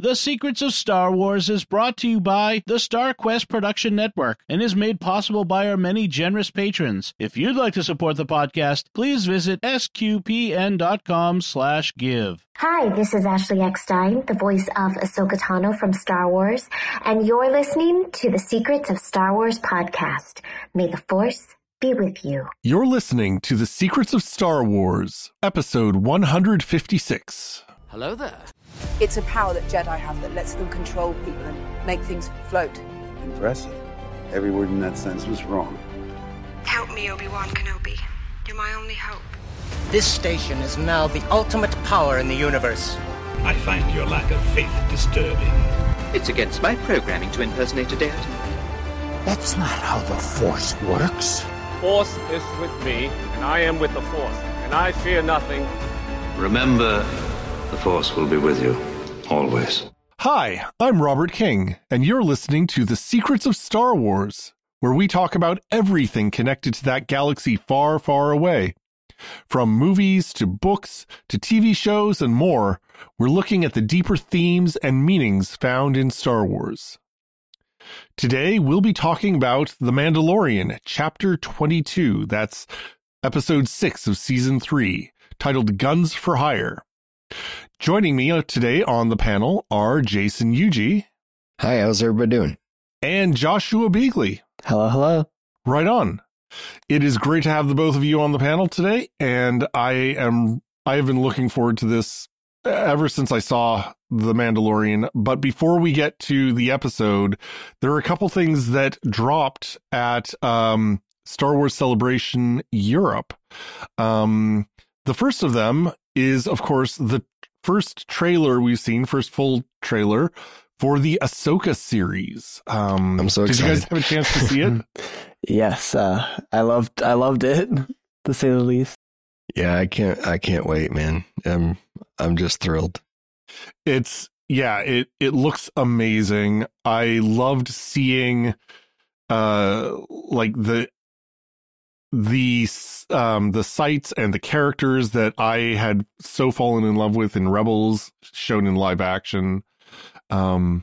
The Secrets of Star Wars is brought to you by the Star Quest Production Network and is made possible by our many generous patrons. If you'd like to support the podcast, please visit sqpn.com/give. Hi, this is Ashley Eckstein, the voice of Ahsoka Tano from Star Wars, and you're listening to the Secrets of Star Wars podcast. May the Force be with you. You're listening to the Secrets of Star Wars, episode 156. Hello there. It's a power that Jedi have that lets them control people and make things float. Impressive. Every word in that sentence was wrong. Help me, Obi-Wan Kenobi. You're my only hope. This station is now the ultimate power in the universe. I find your lack of faith disturbing. It's against my programming to impersonate a deity. That's not how the Force works. Force is with me, and I am with the Force, and I fear nothing. Remember, the Force will be with you, always. Hi, I'm Robert King, and you're listening to The Secrets of Star Wars, where we talk about everything connected to that galaxy far, far away. From movies to books to TV shows and more, we're looking at the deeper themes and meanings found in Star Wars. Today, we'll be talking about The Mandalorian, Chapter 22, that's Episode 6 of Season 3, titled Guns for Hire. Joining me today on the panel are Jason Yuji. Hi, how's everybody doing? And Joshua Beeghley. Hello, hello. Right on. It is great to have the both of you on the panel today, and I have been looking forward to this ever since I saw The Mandalorian. But before we get to the episode, there are a couple things that dropped at Star Wars Celebration Europe. The first of them is, of course, the first full trailer for the Ahsoka series. I'm so excited. Did you guys have a chance to see it? Yes, I loved it, to say the least. Yeah, I can't wait, man. I'm just thrilled. It looks amazing. I loved seeing the sights and the characters that I had so fallen in love with in Rebels shown in live action. I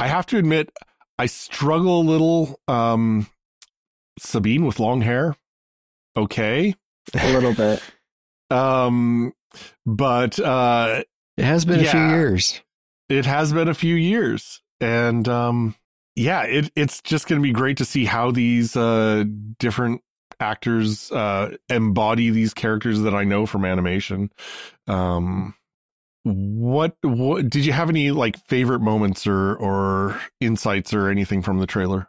have to admit, I struggle a little. Sabine with long hair. Okay. A little bit. But it has been a few years. It has been a few years. And it's just going to be great to see how these different actors embody these characters that I know from animation. What did you have any favorite moments or insights or anything from the trailer?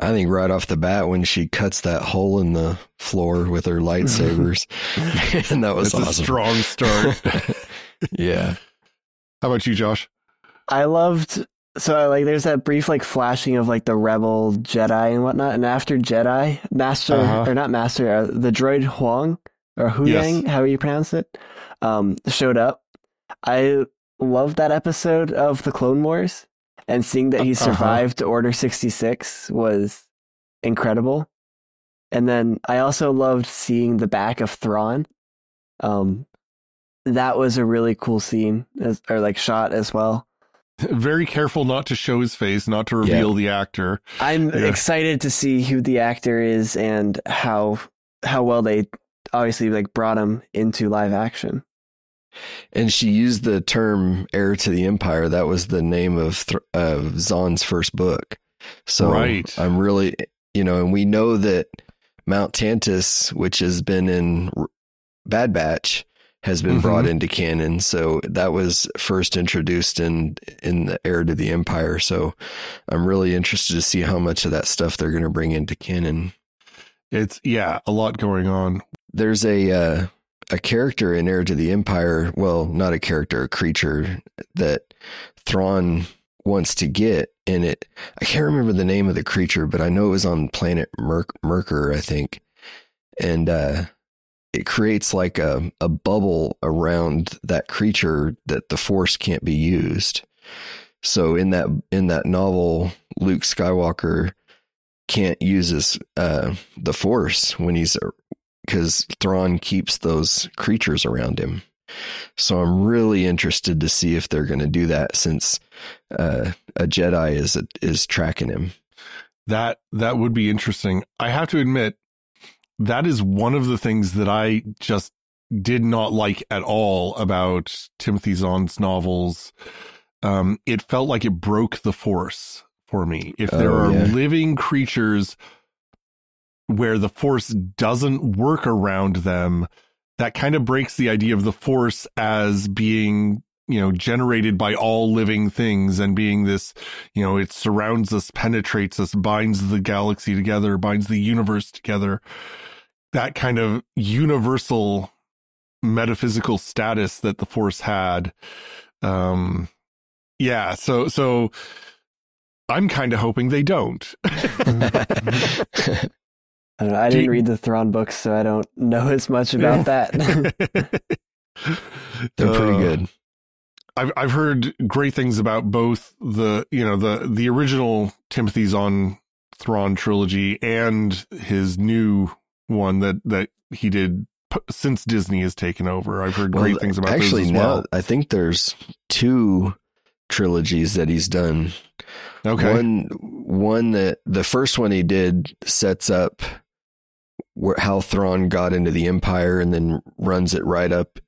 I think right off the bat when she cuts that hole in the floor with her lightsabers, and that was awesome. A strong start. Yeah. How about you, Josh? I loved. So there's that brief flashing of the rebel Jedi and whatnot, and after Jedi Master or not Master, the droid Huang or Huyang, however you pronounce it, showed up. I loved that episode of the Clone Wars, and seeing that he survived Order 66 was incredible. And then I also loved seeing the back of Thrawn. That was a really cool scene shot as well. Very careful not to show his face, not to reveal the actor. I'm excited to see who the actor is and how well they obviously brought him into live action. And she used the term "Heir to the Empire." That was the name of Zahn's first book. So right. I'm really, and we know that Mount Tantus, which has been in Bad Batch, has been brought into canon. So that was first introduced in the Heir to the Empire. So I'm really interested to see how much of that stuff they're going to bring into canon. It's a lot going on. There's a character in Heir to the Empire. Well, not a character, a creature that Thrawn wants to get in it. I can't remember the name of the creature, but I know it was on planet Merkur, I think. And, it creates a bubble around that creature that the Force can't be used. So in that novel, Luke Skywalker can't use his the Force because Thrawn keeps those creatures around him. So I'm really interested to see if they're going to do that, since a Jedi is tracking him. That would be interesting. I have to admit, that is one of the things that I just did not like at all about Timothy Zahn's novels. It felt like it broke the Force for me. If there are living creatures where the Force doesn't work around them, that kind of breaks the idea of the Force as being, you know, generated by all living things and being this, you know, it surrounds us, penetrates us, binds the galaxy together, binds the universe together. That kind of universal metaphysical status that the Force had. So I'm kind of hoping they don't. I don't know. I didn't read the Thrawn books, so I don't know as much about that. They're pretty good. I've heard great things about both the original Timothy Zahn Thrawn trilogy and his new one that he did since Disney has taken over. I've heard great things about those as well. Now, I think there's two trilogies that he's done. Okay. One that the first one he did sets up how Thrawn got into the Empire and then runs it right up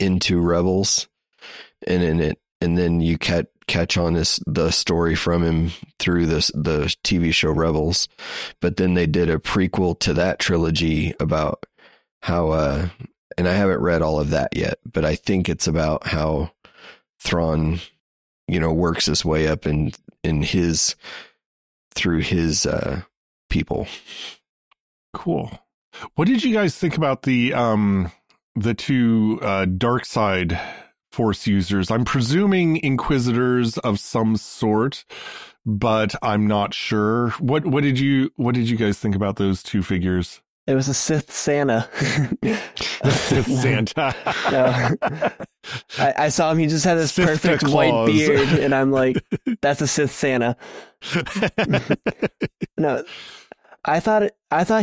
into Rebels, and then you catch on the story from him through the TV show Rebels. But then they did a prequel to that trilogy about how and I haven't read all of that yet, but I think it's about how Thrawn, works his way up through his people. Cool. What did you guys think about the two dark side Force users? I'm presuming Inquisitors of some sort, but I'm not sure. What did you guys think about those two figures? It was a Sith Santa. Santa. No. I saw him. He just had this Sith perfect white beard, and I'm like, that's a Sith Santa. No, I thought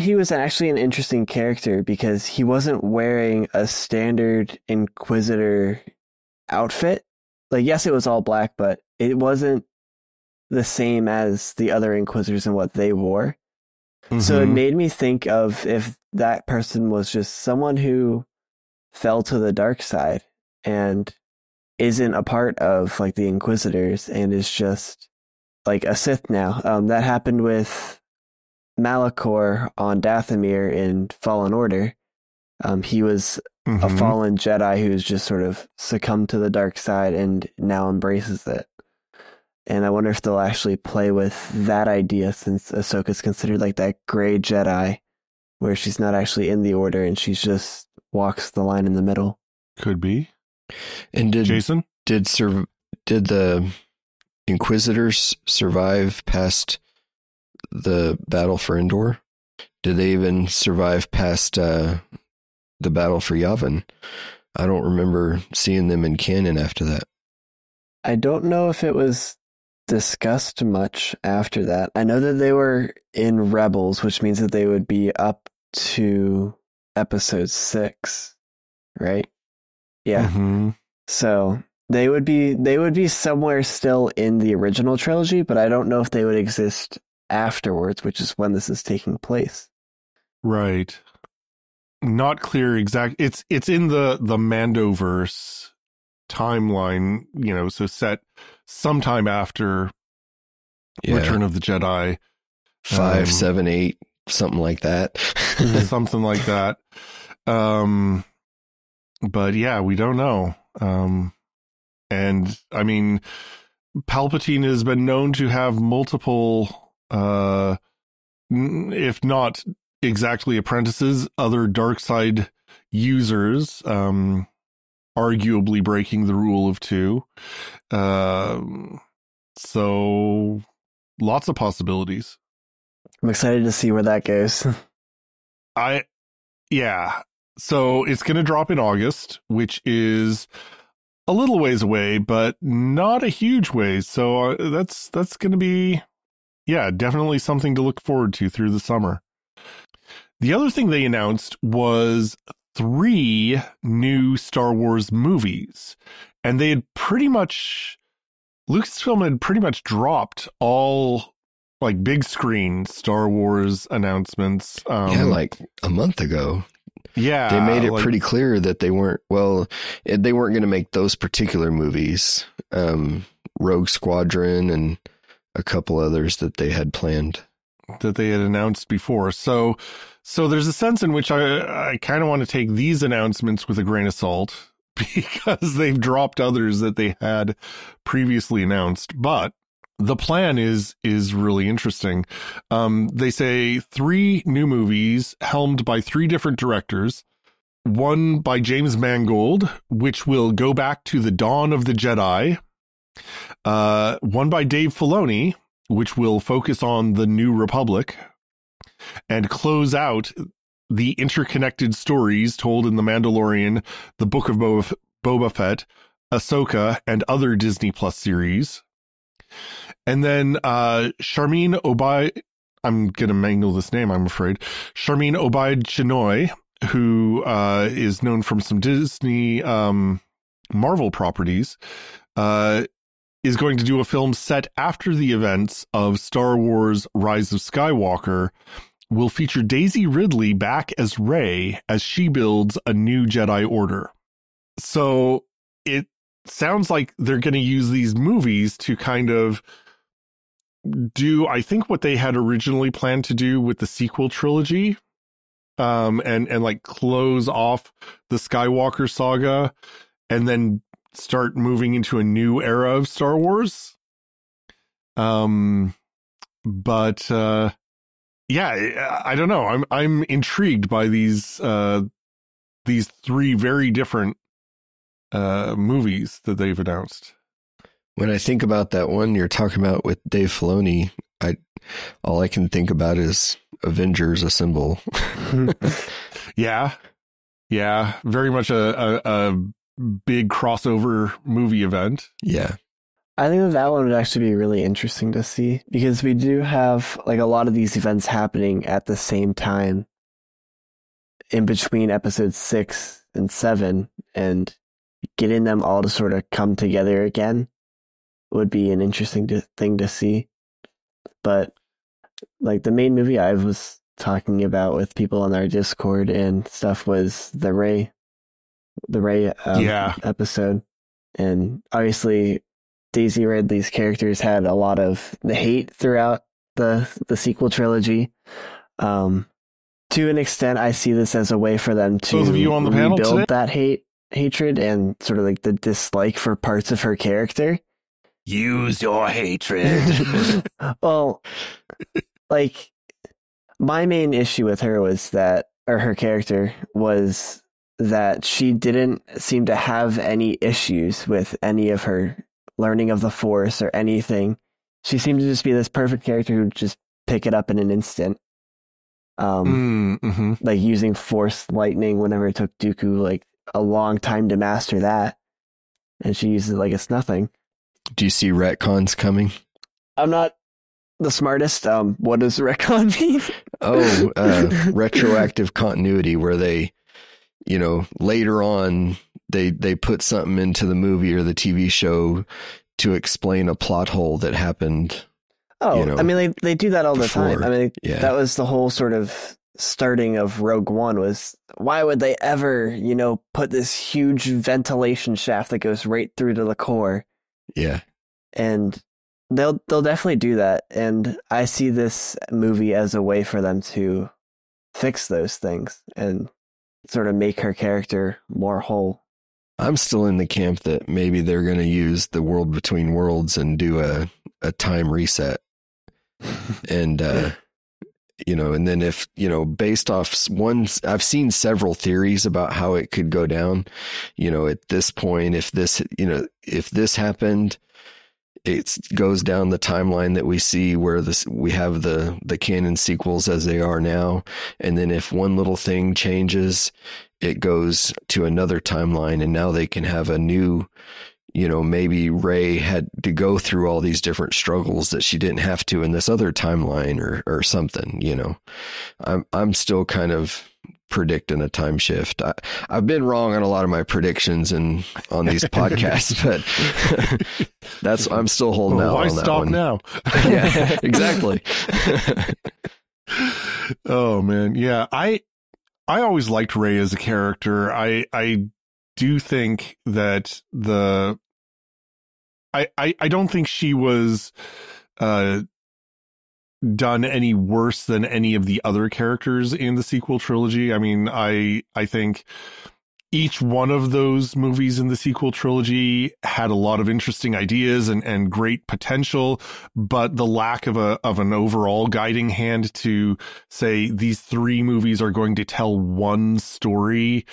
he was actually an interesting character because he wasn't wearing a standard Inquisitor outfit. Like, yes, it was all black, but it wasn't the same as the other Inquisitors and what they wore. Mm-hmm. So it made me think of if that person was just someone who fell to the dark side and isn't a part of like the Inquisitors and is just like a Sith now. That happened with Malachor on Dathomir in Fallen Order. He was a fallen Jedi who's just sort of succumbed to the dark side and now embraces it. And I wonder if they'll actually play with that idea, since Ahsoka's considered like that gray Jedi where she's not actually in the order and she just walks the line in the middle. Could be. And did the Inquisitors survive past the battle for Endor? Did they even survive past the battle for Yavin? I don't remember seeing them in canon after that. I don't know if it was discussed much after that. I know that they were in Rebels, which means that they would be up to episode 6, right? Yeah. Mm-hmm. So they would be somewhere still in the original trilogy, but I don't know if they would exist afterwards, which is when this is taking place. Right. Not clear exact. It's in the Mandoverse timeline, so set sometime after Return of the Jedi. 5, 7, 8, something like that. Something like that. But yeah, we don't know. And I mean, Palpatine has been known to have multiple, if not exactly apprentices, other dark side users, arguably breaking the rule of 2. So lots of possibilities. I'm excited to see where that goes. So it's going to drop in August, which is a little ways away, but not a huge ways. So that's going to be, definitely something to look forward to through the summer. The other thing they announced was three new Star Wars movies. And they had pretty much, Lucasfilm had pretty much dropped all like big screen Star Wars announcements. Like a month ago. Yeah. They made it pretty clear that they weren't going to make those particular movies. Rogue Squadron and a couple others that they had planned. That they had announced before. So there's a sense in which I kind of want to take these announcements with a grain of salt because they've dropped others that they had previously announced. But the plan is really interesting. They say three new movies helmed by three different directors, one by James Mangold, which will go back to the Dawn of the Jedi, one by Dave Filoni, which will focus on the New Republic, and close out the interconnected stories told in The Mandalorian, The Book of Boba Fett, Ahsoka, and other Disney Plus series. And then Sharmeen Obaid, I'm going to mangle this name, I'm afraid. Sharmeen Obaid Chinoy, who is known from some Disney Marvel properties, is going to do a film set after the events of Star Wars Rise of Skywalker, will feature Daisy Ridley back as Rey as she builds a new Jedi Order. So it sounds like they're going to use these movies to kind of do, I think, what they had originally planned to do with the sequel trilogy, and like close off the Skywalker saga and then start moving into a new era of Star Wars. Yeah, I don't know. I'm intrigued by these three very different movies that they've announced. When I think about that one you're talking about with Dave Filoni, all I can think about is Avengers Assemble. Yeah, very much a big crossover movie event. Yeah. I think that one would actually be really interesting to see because we do have like a lot of these events happening at the same time in between episodes 6 and 7, and getting them all to sort of come together again would be an interesting thing to see. But like the main movie I was talking about with people on our Discord and stuff was the Rey episode. And obviously Daisy Ridley's characters had a lot of the hate throughout the sequel trilogy. To an extent, I see this as a way for them to rebuild that hatred and sort of like the dislike for parts of her character. Use your hatred. Well, like my main issue with her was that, or her character was that she didn't seem to have any issues with any of her learning of the Force or anything. She seemed to just be this perfect character who would just pick it up in an instant. Like using Force lightning whenever it took Dooku like a long time to master that, and she uses it like it's nothing. Do you see retcons coming? I'm not the smartest. What does retcon mean? Retroactive continuity, where they, you know, later on they put something into the movie or the TV show to explain a plot hole that happened. Oh, you know, I mean, they do that all before. The time. I mean, That was the whole sort of starting of Rogue One was, why would they ever, you know, put this huge ventilation shaft that goes right through to the core? Yeah. And they'll definitely do that. And I see this movie as a way for them to fix those things and sort of make her character more whole. I'm still in the camp that maybe they're going to use the World Between Worlds and do a time reset. And, you know, and then if, you know, based off one, I've seen several theories about how it could go down, you know, at this point, if this happened, it goes down the timeline that we see where we have the canon sequels as they are now. And then if one little thing changes, it goes to another timeline, and now they can have a new, you know, maybe Rey had to go through all these different struggles that she didn't have to in this other timeline or something, you know. I'm still kind of predict in a time shift. I've been wrong on a lot of my predictions and on these podcasts, but I'm still holding out. Why on stop that now? Yeah, exactly. Oh man, yeah. I always liked Rey as a character. I do think that I don't think she was done any worse than any of the other characters in the sequel trilogy. I mean, I think each one of those movies in the sequel trilogy had a lot of interesting ideas and great potential, but the lack of an overall guiding hand to say these three movies are going to tell one story,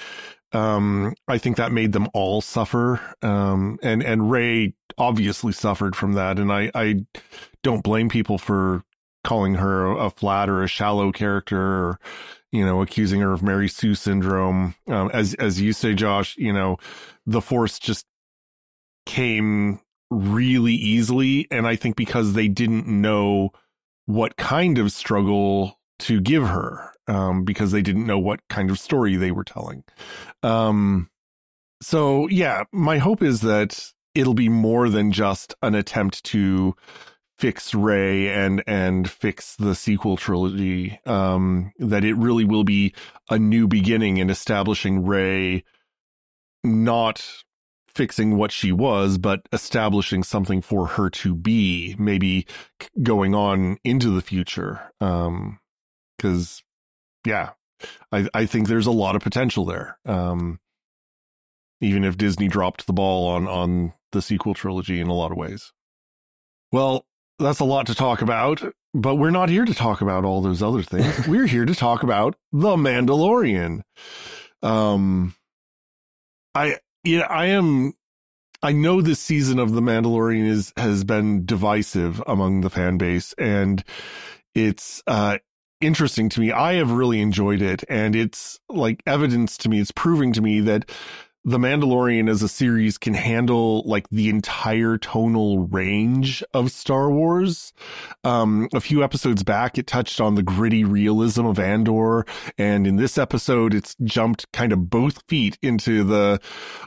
I think that made them all suffer. And Rey obviously suffered from that, and I don't blame people for calling her a flat or a shallow character, or, you know, accusing her of Mary Sue syndrome. As you say, Josh, you know, the Force just came really easily. And I think because they didn't know what kind of struggle to give her, because they didn't know what kind of story they were telling. So, yeah, my hope is that it'll be more than just an attempt to fix Rey and fix the sequel trilogy, that it really will be a new beginning in establishing Rey, not fixing what she was, but establishing something for her to be, maybe going on into the future. 'Cause yeah, I think there's a lot of potential there. Even if Disney dropped the ball on the sequel trilogy in a lot of ways. Well, that's a lot to talk about, but we're not here to talk about all those other things. We're here to talk about The Mandalorian. I know this season of The Mandalorian has been divisive among the fan base, and it's interesting to me. I have really enjoyed it, and it's like evidence to me. It's proving to me that The Mandalorian as a series can handle like the entire tonal range of Star Wars. A few episodes back, it touched on the gritty realism of Andor. And in this episode, it's jumped kind of both feet into the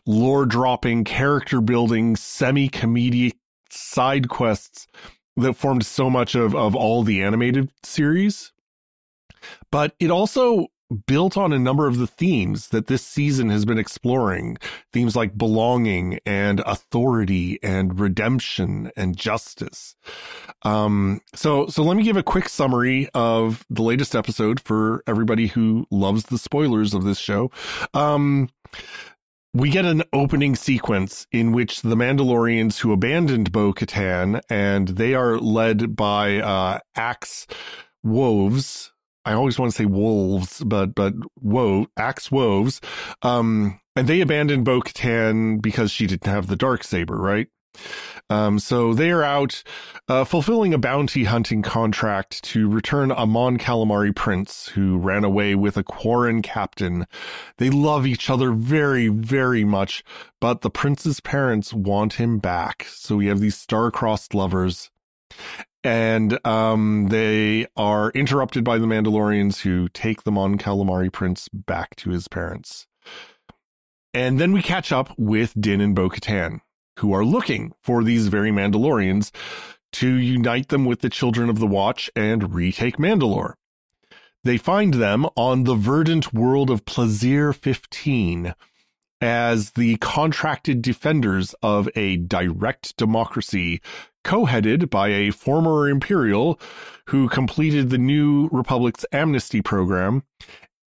lore dropping, character building, semi-comedic side quests that formed so much of all the animated series. But it also built on a number of the themes that this season has been exploring, themes like belonging and authority and redemption and justice. So let me give a quick summary of the latest episode for everybody who loves the spoilers of this show. We get an opening sequence in which the Mandalorians who abandoned Bo-Katan, and they are led by Axe Woves. I always want to say wolves, but whoa, Axe Woves. And they abandoned Bo-Katan because she didn't have the Darksaber, right? So they are out fulfilling a bounty hunting contract to return a Mon Calamari prince who ran away with a Quarren captain. They love each other very, very much, but the prince's parents want him back. So we have these star-crossed lovers. And they are interrupted by the Mandalorians, who take the Mon Calamari prince back to his parents. And then we catch up with Din and Bo-Katan, who are looking for these very Mandalorians to unite them with the Children of the Watch and retake Mandalore. They find them on the verdant world of Plazir-15 as the contracted defenders of a direct democracy, co-headed by a former Imperial who completed the New Republic's amnesty program,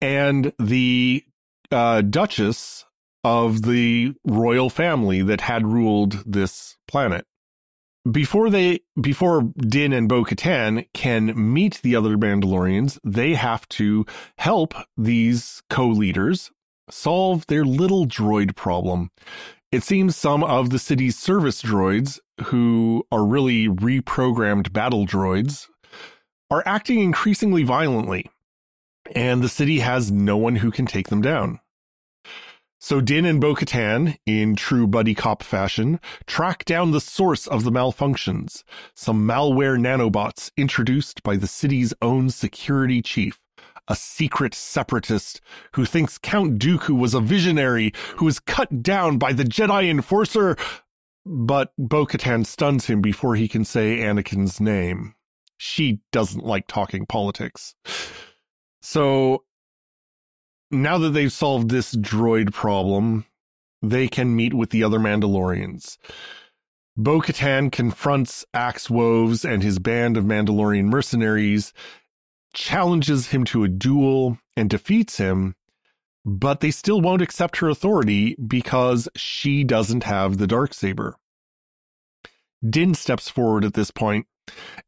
and the Duchess of the royal family that had ruled this planet. Before Din and Bo-Katan can meet the other Mandalorians, they have to help these co-leaders solve their little droid problem. It seems some of the city's service droids, who are really reprogrammed battle droids, are acting increasingly violently, and the city has no one who can take them down. So Din and Bo-Katan, in true buddy cop fashion, track down the source of the malfunctions, some malware nanobots introduced by the city's own security chief, a secret separatist who thinks Count Dooku was a visionary who was cut down by the Jedi Enforcer, but Bo-Katan stuns him before he can say Anakin's name. She doesn't like talking politics. So now that they've solved this droid problem, they can meet with the other Mandalorians. Bo-Katan confronts Axe Woves and his band of Mandalorian mercenaries, challenges him to a duel, and defeats him, but they still won't accept her authority because she doesn't have the Darksaber. Din steps forward at this point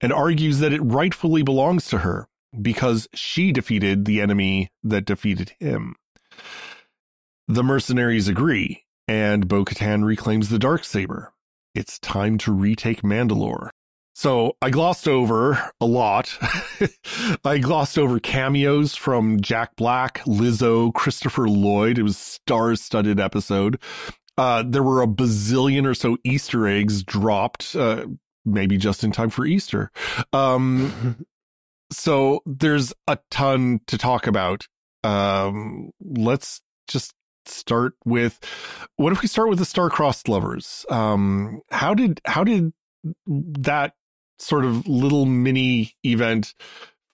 and argues that it rightfully belongs to her because she defeated the enemy that defeated him. The mercenaries agree, and Bo-Katan reclaims the Darksaber. It's time to retake Mandalore. So I glossed over a lot. I glossed over cameos from Jack Black, Lizzo, Christopher Lloyd. It was a star-studded episode. There were a bazillion or so Easter eggs dropped, maybe just in time for Easter. So there's a ton to talk about. Let's just start with, what if we start with the star-crossed lovers? How did that sort of little mini event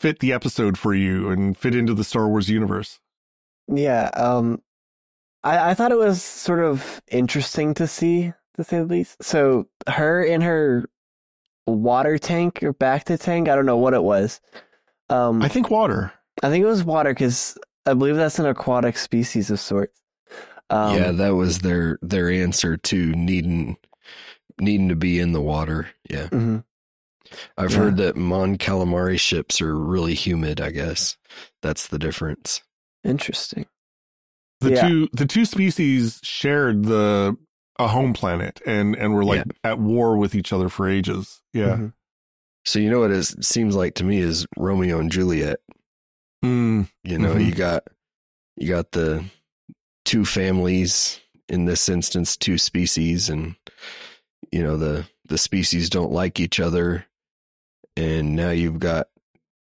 fit the episode for you and fit into the Star Wars universe? Yeah, I thought it was sort of interesting to see, to say the least. So her and her water tank or back to tank, I don't know what it was. I think it was water because I believe that's an aquatic species of sorts. Yeah, that was their answer to needing to be in the water. Yeah. Mm-hmm. I've heard that Mon Calamari ships are really humid, I guess. That's the difference. Interesting. The two species shared a home planet and were like at war with each other for ages. Yeah. Mm-hmm. So you know what it seems like to me is Romeo and Juliet. Mm. You know, mm-hmm. you got the two families, in this instance, two species, and you know, the species don't like each other. And now you've got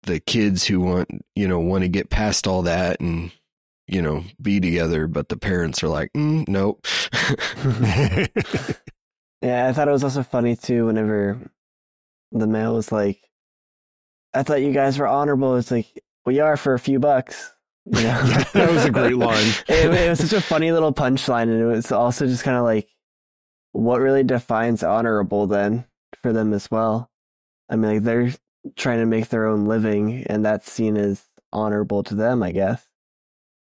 the kids who want to get past all that and, you know, be together. But the parents are like, nope. Yeah, I thought it was also funny, too, whenever the male was like, I thought you guys were honorable. It's like, we are for a few bucks. You know? That was a great line. It was such a funny little punchline. And it was also just kind of like, what really defines honorable then for them as well? I mean, like, they're trying to make their own living, and that's seen as honorable to them, I guess.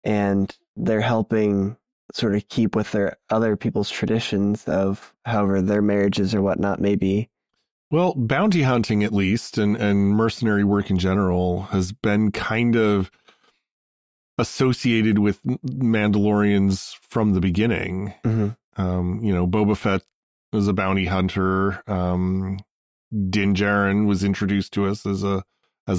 And they're helping sort of keep with their other people's traditions of however their marriages or whatnot may be. Well, bounty hunting, at least, and mercenary work in general, has been kind of associated with Mandalorians from the beginning. Mm-hmm. You know, Boba Fett was a bounty hunter. Din Djarin was introduced to us as a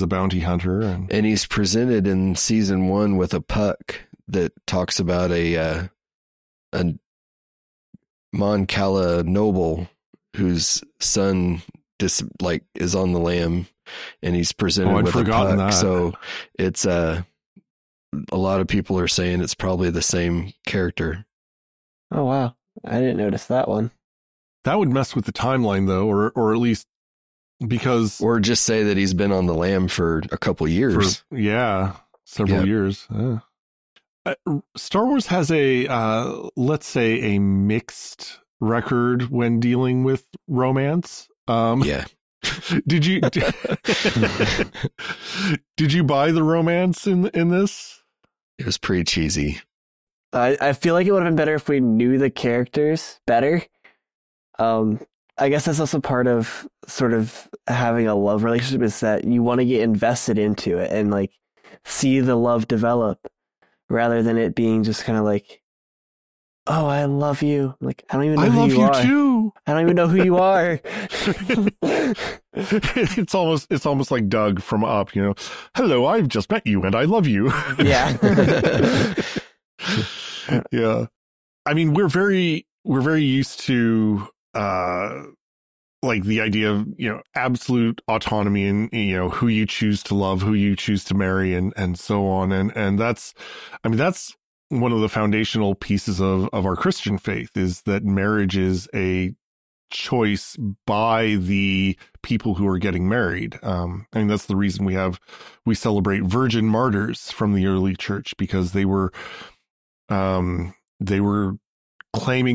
bounty hunter, and he's presented in season 1 with a puck that talks about a Mon Cala noble whose son is on the lam, and he's presented with a puck. That. So it's a lot of people are saying it's probably the same character. Oh, wow. I didn't notice that one. That would mess with the timeline, though, or at least because... Or just say that he's been on the lam for a couple years. Several years. Yeah. Star Wars has a mixed record when dealing with romance. Yeah. Did you buy the romance in this? It was pretty cheesy. I feel like it would have been better if we knew the characters better. I guess that's also part of sort of having a love relationship, is that you want to get invested into it and like see the love develop rather than it being just kind of like, oh, I love you. Like, I don't even know who you are. I don't even know who you are. It's almost like Doug from Up, you know, hello, I've just met you and I love you. Yeah. Yeah. I mean, we're very used to like the idea of, you know, absolute autonomy and, you know, who you choose to love, who you choose to marry, and so on. And that's, I mean, that's one of the foundational pieces of our Christian faith, is that marriage is a choice by the people who are getting married. I mean, that's the reason we celebrate virgin martyrs from the early church, because they were claiming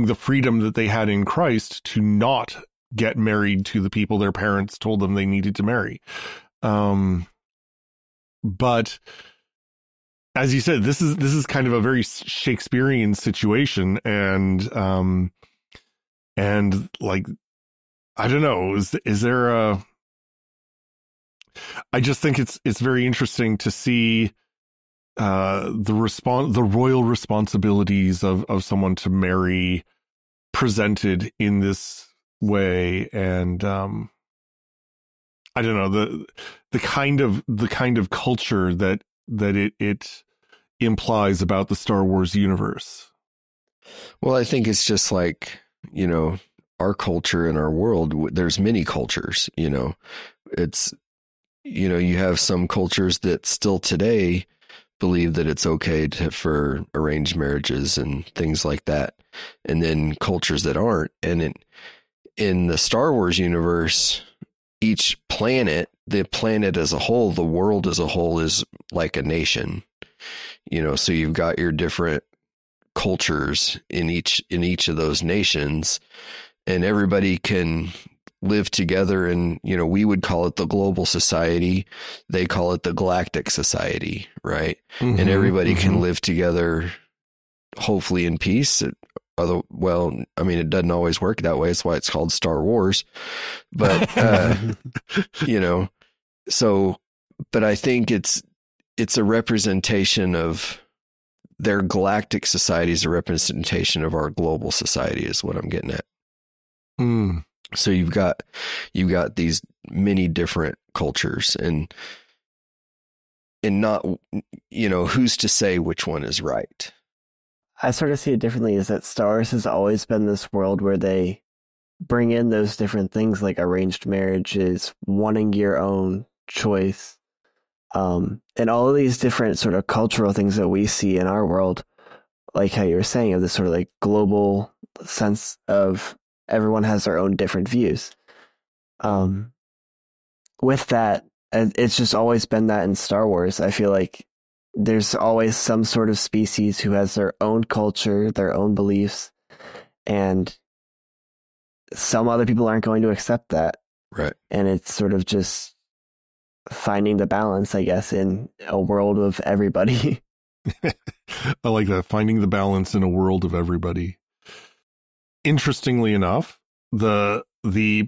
the freedom that they had in Christ to not get married to the people their parents told them they needed to marry. But as you said, this is kind of a very Shakespearean situation, and like, I don't know, is there a? I just think it's very interesting to see the royal responsibilities of someone to marry presented in this way, and I don't know, the kind of culture that it implies about the Star Wars universe. Well, I think it's just like, you know, our culture and our world, there's many cultures, you know, it's, you know, you have some cultures that still today believe that it's okay for arranged marriages and things like that. And then cultures that aren't. And in the Star Wars universe, each planet, the planet as a whole, the world as a whole is like a nation, you know, so you've got your different cultures in each of those nations, and everybody can live together. And, you know, we would call it the global society. They call it the galactic society. Right. Mm-hmm, and everybody can live together, hopefully in peace. Well, I mean, it doesn't always work that way. It's why it's called Star Wars, but, you know, so, but I think it's a representation of their galactic society is a representation of our global society is what I'm getting at. Mm. So you've got these many different cultures, and not, you know, who's to say which one is right? I sort of see it differently, is that Star Wars has always been this world where they bring in those different things, like arranged marriages, wanting your own choice, and all of these different sort of cultural things that we see in our world, like how you were saying, of this sort of like global sense of everyone has their own different views. With that, it's just always been that in Star Wars. I feel like there's always some sort of species who has their own culture, their own beliefs, and some other people aren't going to accept that. Right. And it's sort of just finding the balance, I guess, in a world of everybody. I like that. Finding the balance in a world of everybody. Interestingly enough, the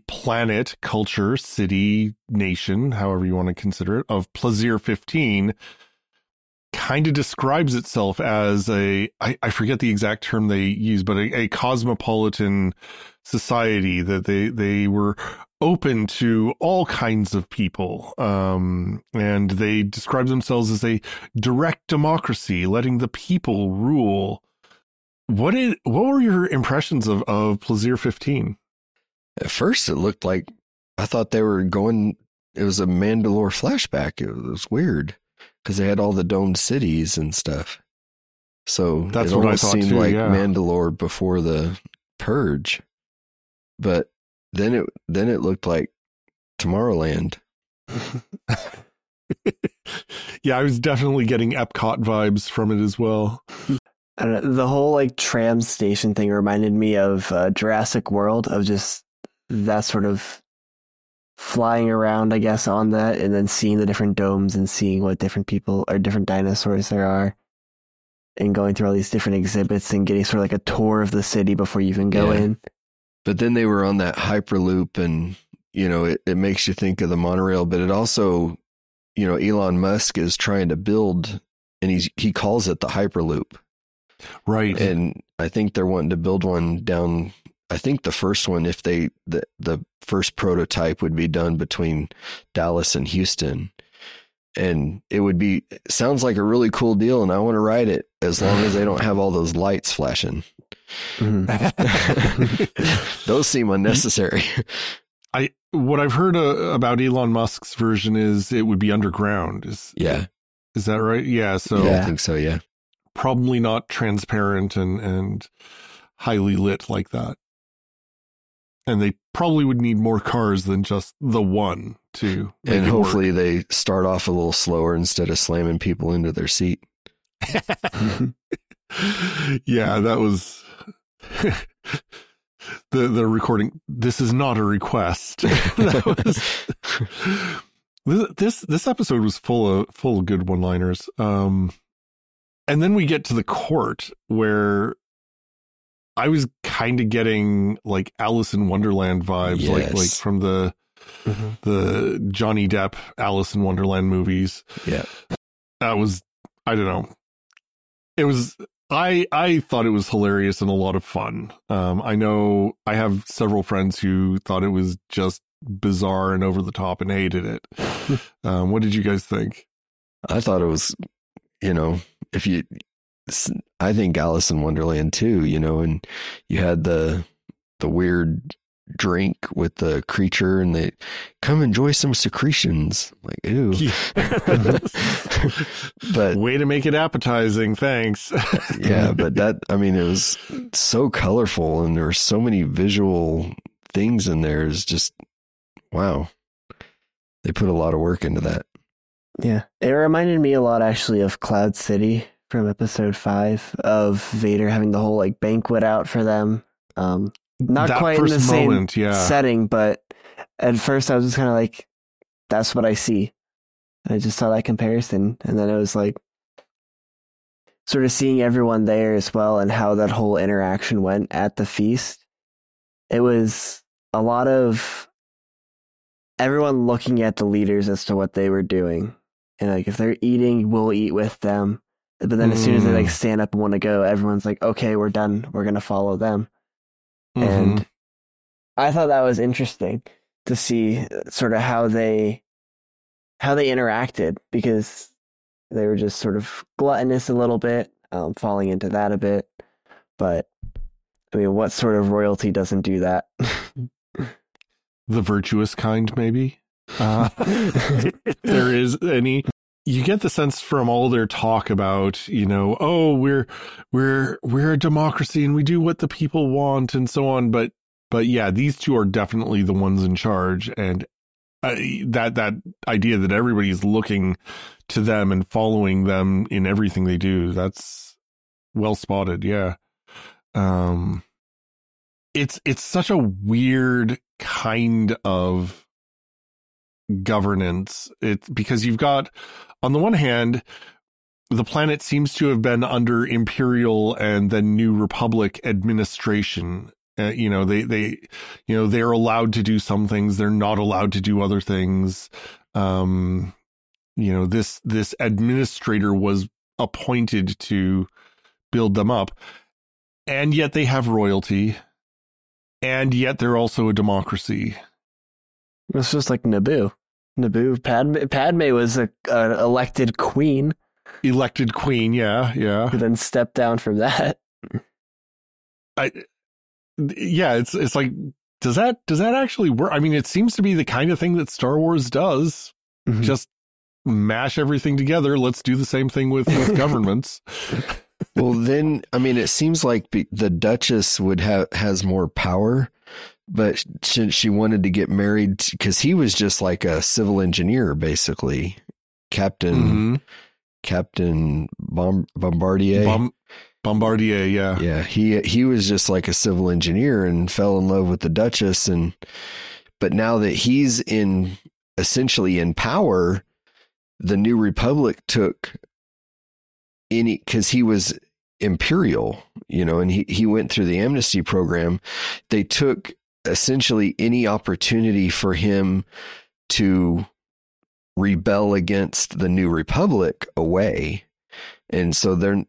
planet, culture, city, nation, however you want to consider it, of Plazir-15 kind of describes itself as I forget the exact term they use, but a cosmopolitan society, that they were open to all kinds of people. And they describe themselves as a direct democracy, letting the people rule. What were your impressions of Plazir-15? At first, it looked like, I thought they were going, it was a Mandalore flashback. It was weird, because they had all the domed cities and stuff. So that's what I thought seemed too, like, yeah. Mandalore before the purge. But then it looked like Tomorrowland. Yeah, I was definitely getting Epcot vibes from it as well. I don't know, the whole like tram station thing reminded me of Jurassic World, of just that sort of flying around, I guess, on that, and then seeing the different domes and seeing what different people or different dinosaurs there are, and going through all these different exhibits and getting sort of like a tour of the city before you even go in. But then they were on that Hyperloop, and, you know, it makes you think of the monorail, but it also, you know, Elon Musk is trying to build, and he calls it the Hyperloop. Right. And I think they're wanting to build one down. I think the first one, if the first prototype would be done between Dallas and Houston, and it would be, sounds like a really cool deal. And I want to ride it as long as they don't have all those lights flashing. Mm-hmm. Those seem unnecessary. What I've heard about Elon Musk's version is it would be underground. Is that right? Yeah. So yeah, I think so. Yeah. Probably not transparent and highly lit like that. And they probably would need more cars than just the one to. And hopefully they start off a little slower instead of slamming people into their seat. Yeah, that was the recording. This is not a request. This episode was full of good one-liners. And then we get to the court where I was kind of getting like Alice in Wonderland vibes, yes. like from the the Johnny Depp Alice in Wonderland movies. Yeah, that was, I don't know. It was, I thought it was hilarious and a lot of fun. I know I have several friends who thought it was just bizarre and over the top and hated it. What did you guys think? I thought it was, I think Alice in Wonderland too, and you had the weird drink with the creature and they come enjoy some secretions. Like, ew. Yes. But way to make it appetizing. Thanks. Yeah. But it was so colorful and there were so many visual things in there. It's just, wow. They put a lot of work into that. Yeah. It reminded me a lot actually of Cloud City from episode 5, of Vader having the whole like banquet out for them. Not that quite in the same moment, setting, but at first I was just kind of like, that's what I see. And I just saw that comparison. And then it was like sort of seeing everyone there as well and how that whole interaction went at the feast. It was a lot of everyone looking at the leaders as to what they were doing. And like, if they're eating, we'll eat with them. But then as soon as they like stand up and want to go, everyone's like, okay, we're done. We're going to follow them. And I thought that was interesting to see sort of how they interacted, because they were just sort of gluttonous a little bit, falling into that a bit. But I mean, what sort of royalty doesn't do that? The virtuous kind, maybe, if there is any. You get the sense from all their talk about, we're a democracy and we do what the people want and so on. But yeah, these two are definitely the ones in charge. And that idea that everybody's looking to them and following them in everything they do, that's well spotted. Yeah. It's such a weird kind of governance, because you've got, on the one hand, the planet seems to have been under Imperial and then New Republic administration. They're allowed to do some things, they're not allowed to do other things. This administrator was appointed to build them up, and yet they have royalty, and yet they're also a democracy. It's just like Naboo. Padme was an elected queen. Elected queen, yeah. Who then stepped down from that. It's like, does that actually work? I mean, it seems to be the kind of thing that Star Wars does. Mm-hmm. Just mash everything together. Let's do the same thing with governments. Well, then, I mean, it seems like the Duchess would has more power. But since she wanted to get married, because he was just like a civil engineer, basically, Captain Bombardier. Bombardier, yeah, yeah. He was just like a civil engineer and fell in love with the Duchess, but now that he's essentially in power, the New Republic took because he was Imperial, and he went through the amnesty program. They took essentially any opportunity for him to rebel against the New Republic away. And so they're,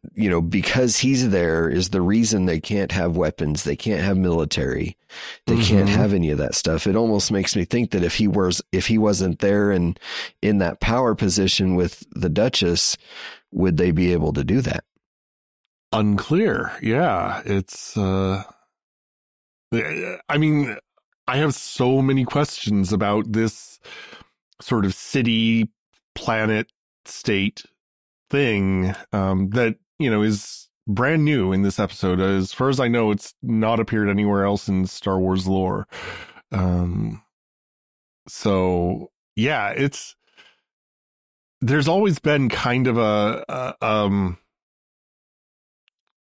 because he's there is the reason they can't have weapons. They can't have military. They can't have any of that stuff. It almost makes me think that if he wasn't there and in that power position with the Duchess, would they be able to do that? Unclear. Yeah. It's, I mean, I have so many questions about this sort of city, planet, state thing that, you know, is brand new in this episode. As far as I know, it's not appeared anywhere else in Star Wars lore. So, yeah, it's, there's always been kind of a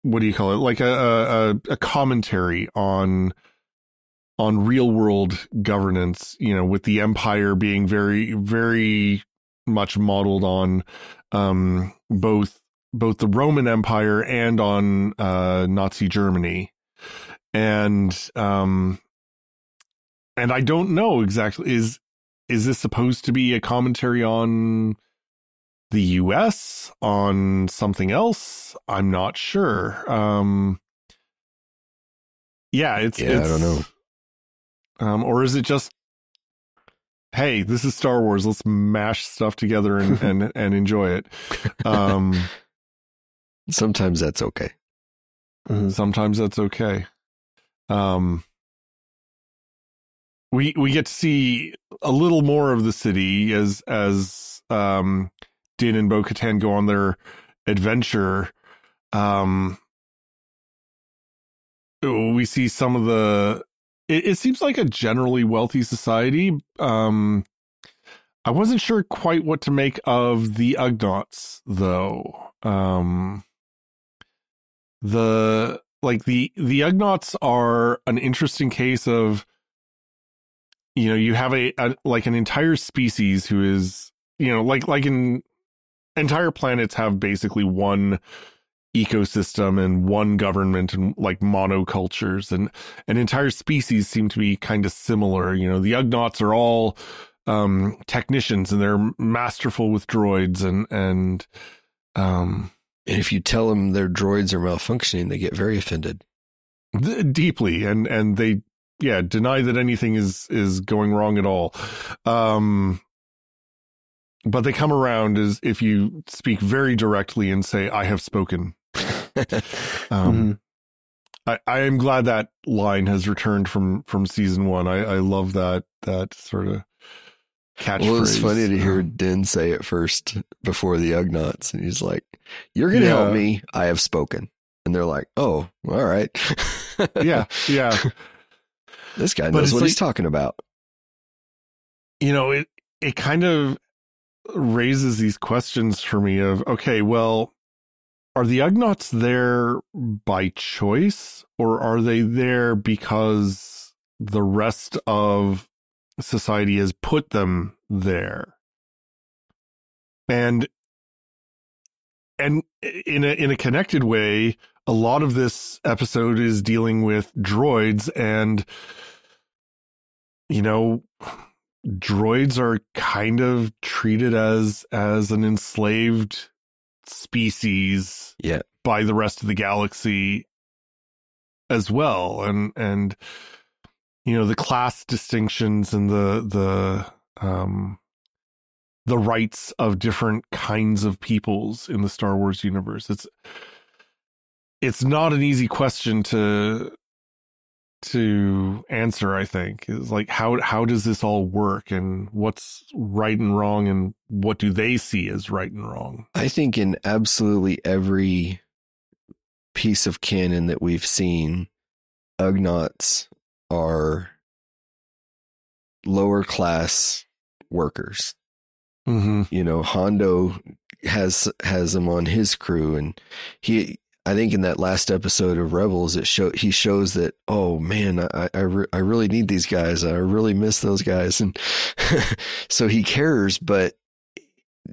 what do you call it? Like a commentary on real world governance, you know, with the Empire being very, very much modeled on both the Roman Empire and on Nazi Germany. And I don't know exactly, is this supposed to be a commentary on the US, on something else? I'm not sure. I don't know. Or is it just, hey, this is Star Wars, let's mash stuff together and enjoy it. Sometimes that's okay. Sometimes that's okay. We get to see a little more of the city as Din and Bo-Katan go on their adventure. We see some of the... It seems like a generally wealthy society. I wasn't sure quite what to make of the Ugnaughts, though. The Ugnaughts are an interesting case of, you know, you have an entire species who is, you know, like in entire planets have basically one ecosystem and one government and like monocultures, and an entire species seem to be kind of similar. You know, the Ugnaughts are all technicians and they're masterful with droids and if you tell them their droids are malfunctioning, they get very offended deeply and they deny that anything is going wrong at all. But they come around as if you speak very directly and say, I have spoken. I am glad that line has returned from season one. I love that sort of catchphrase. Well, it was funny to hear Din say it first before the Ugnaughts. And he's like, you're going to help me. I have spoken. And they're like, oh, all right. Yeah. Yeah. This guy knows what he's talking about. You know, it kind of raises these questions for me of, okay, well, are the Ugnaughts there by choice, or are they there because the rest of society has put them there? And in a connected way, a lot of this episode is dealing with droids, and, you know, droids are kind of treated as an enslaved species by the rest of the galaxy as well, and you know, the class distinctions and the rights of different kinds of peoples in the Star Wars universe. It's not an easy question to answer, I think. Is like, how does this all work, and what's right and wrong, and what do they see as right and wrong? I think in absolutely every piece of canon that we've seen, Ugnaughts are lower class workers. Mm-hmm. You know, Hondo has them on his crew, and I think in that last episode of Rebels, he shows that, oh man, I really need these guys. I really miss those guys. And so he cares, but,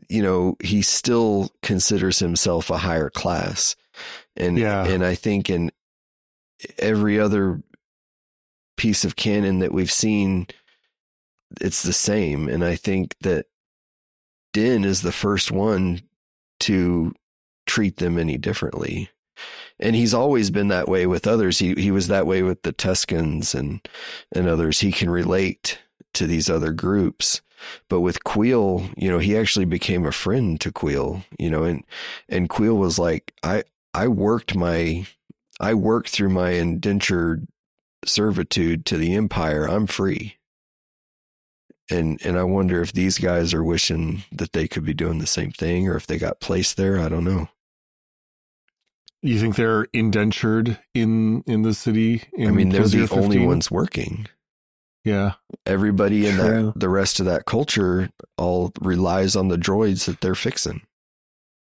you know, he still considers himself a higher class. And I think in every other piece of canon that we've seen, it's the same. And I think that Din is the first one to treat them any differently. And he's always been that way with others. He was that way with the Tuskens and others. He can relate to these other groups. But with Queel, you know, he actually became a friend to Queel, you know, and Queel was like, I worked through my indentured servitude to the Empire, I'm free. And I wonder if these guys are wishing that they could be doing the same thing, or if they got placed there. I don't know. You think they're indentured in the city? I mean, they're the only ones working. Yeah. Everybody in the rest of that culture all relies on the droids that they're fixing.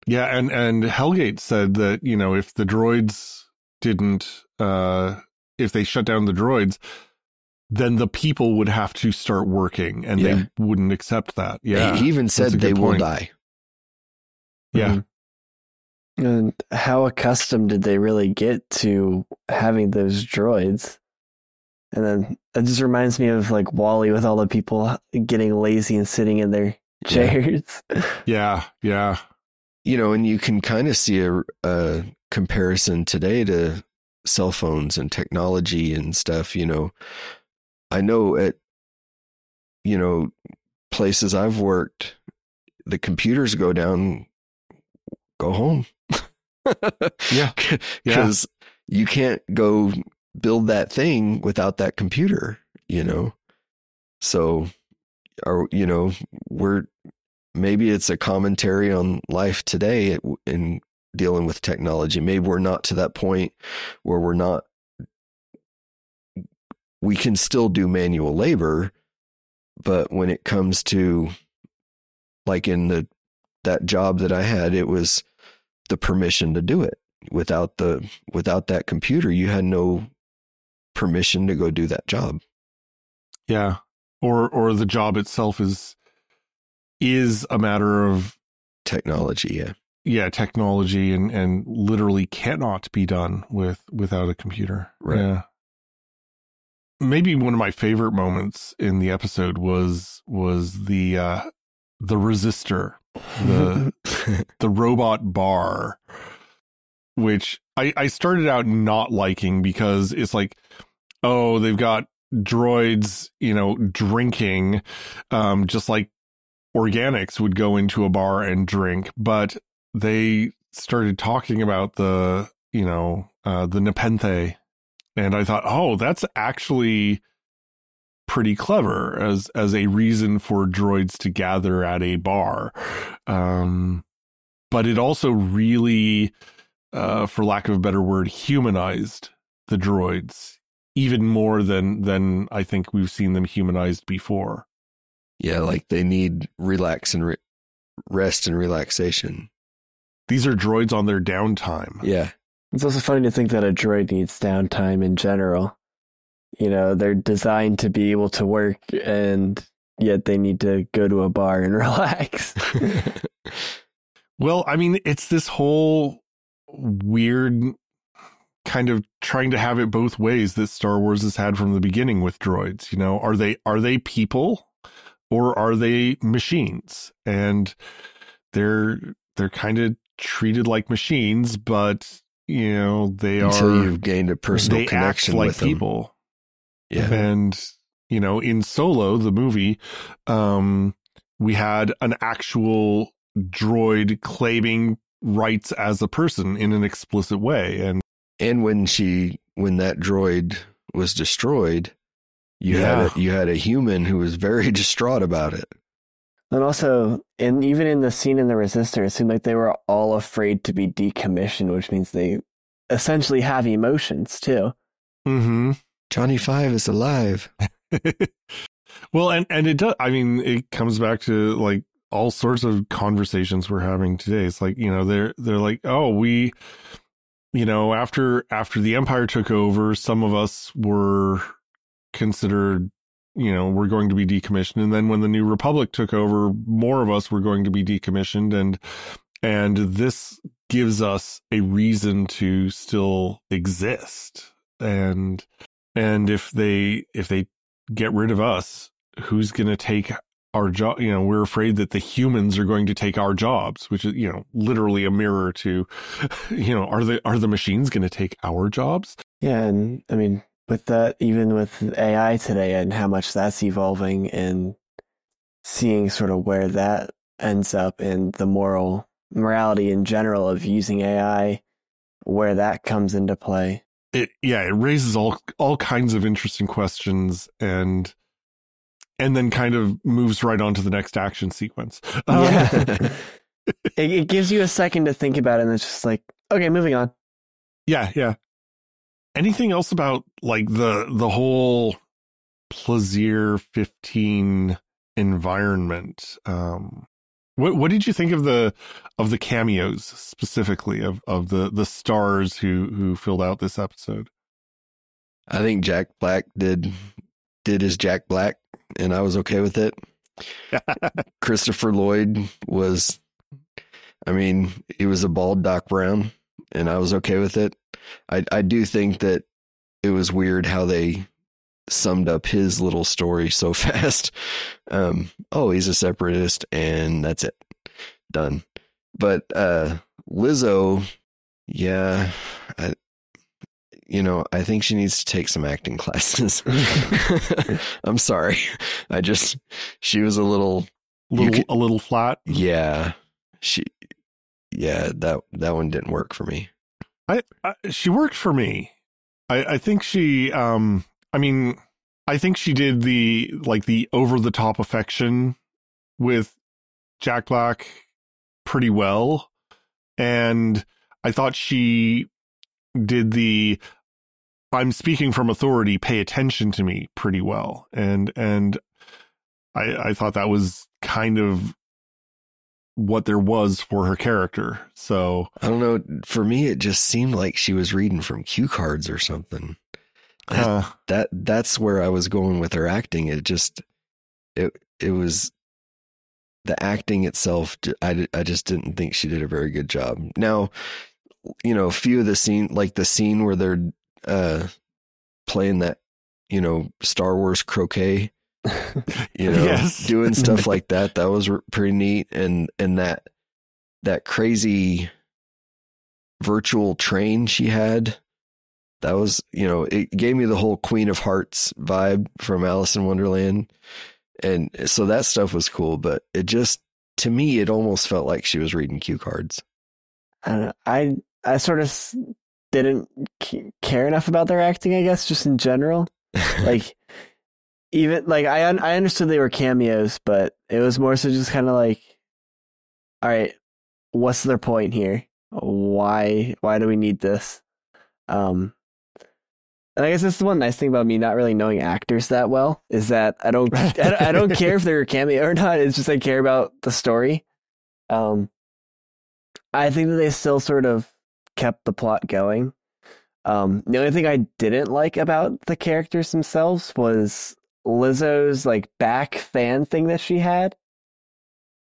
Yeah, and Helgait said that, you know, if the droids didn't, if they shut down the droids, then the people would have to start working, and they wouldn't accept that. Yeah. He even said they will die. Yeah. Mm-hmm. And how accustomed did they really get to having those droids? And then it just reminds me of like WALL-E with all the people getting lazy and sitting in their chairs. Yeah. You know, and you can kind of see a comparison today to cell phones and technology and stuff. You know, I know at, you know, places I've worked, the computers go down, go home. Yeah. Because you can't go build that thing without that computer, you know? So, or, you know, maybe it's a commentary on life today in dealing with technology. Maybe we're not to that point where we can still do manual labor, but when it comes to like in that job that I had, it was the permission to do it. Without that computer, you had no permission to go do that job. Yeah. Or the job itself is a matter of technology. Yeah. Yeah. Technology and literally cannot be done without a computer. Right. Yeah. Maybe one of my favorite moments in the episode was the resistor, the robot bar, which I started out not liking because it's like, oh, they've got droids, you know, drinking, just like organics would go into a bar and drink. But they started talking about the Nepenthe. And I thought, oh, that's actually pretty clever as a reason for droids to gather at a bar. But it also really, for lack of a better word, humanized the droids even more than I think we've seen them humanized before. Yeah, like they need rest and relaxation. These are droids on their downtime. Yeah. It's also funny to think that a droid needs downtime in general. You know, they're designed to be able to work, and yet they need to go to a bar and relax. Well, I mean, it's this whole weird kind of trying to have it both ways that Star Wars has had from the beginning with droids. You know, are they people or are they machines? And they're kind of treated like machines, but you know, they are until you've gained a personal connection with them. People. Yeah. And you know, in Solo, the movie, we had an actual droid claiming rights as a person in an explicit way, and when that droid was destroyed, you had a human who was very distraught about it. And also, and even in the scene in the Resistor, it seemed like they were all afraid to be decommissioned, which means they essentially have emotions too. Mm-hmm. Johnny Five is alive. Well, and it does. I mean, it comes back to like all sorts of conversations we're having today. It's like, you know, they're like, oh, we, you know, after the Empire took over, some of us were considered, you know, we're going to be decommissioned. And then when the New Republic took over, more of us were going to be decommissioned. And this gives us a reason to still exist. And if they get rid of us, who's going to take our job? You know, we're afraid that the humans are going to take our jobs, which is, you know, literally a mirror to, you know, are the machines going to take our jobs? Yeah. And I mean, with that, even with AI today and how much that's evolving and seeing sort of where that ends up and the morality in general of using AI, where that comes into play. it raises all kinds of interesting questions, and then kind of moves right on to the next action sequence. It gives you a second to think about it, and it's just like, okay, moving on. Yeah. Anything else about like the whole Plazir-15 environment? What did you think of the cameos specifically of the stars who filled out this episode? I think Jack Black did his Jack Black, and I was okay with it. Christopher Lloyd was, I mean, he was a bald Doc Brown, and I was okay with it. I do think that it was weird how they summed up his little story so fast. He's a separatist, and that's it, done. But Lizzo, I think she needs to take some acting classes. I'm sorry, she was a little flat. Yeah, that one didn't work for me. She worked for me. I think she. I mean, I think she did the over the top affection with Jack Black pretty well. And I thought she did the I'm speaking from authority, pay attention to me pretty well. And I thought that was kind of what there was for her character. So I don't know. For me, it just seemed like she was reading from cue cards or something. That's where I was going with her acting. It just, it was the acting itself. I just didn't think she did a very good job. Now, you know, a few of the scene, like the scene where they're playing that, you know, Star Wars croquet, you know, yes, doing stuff like that. That was pretty neat. And that crazy virtual train she had. That was, you know, it gave me the whole Queen of Hearts vibe from Alice in Wonderland. And so that stuff was cool, but it just, to me, it almost felt like she was reading cue cards. I don't know. I sort of didn't care enough about their acting, I guess, just in general. Like, even, like, I understood they were cameos, but it was more so just kind of like, all right, what's their point here? Why do we need this? And I guess that's the one nice thing about me not really knowing actors that well is that I don't care if they're a cameo or not. It's just I care about the story. I think that they still sort of kept the plot going. The only thing I didn't like about the characters themselves was Lizzo's like back fan thing that she had.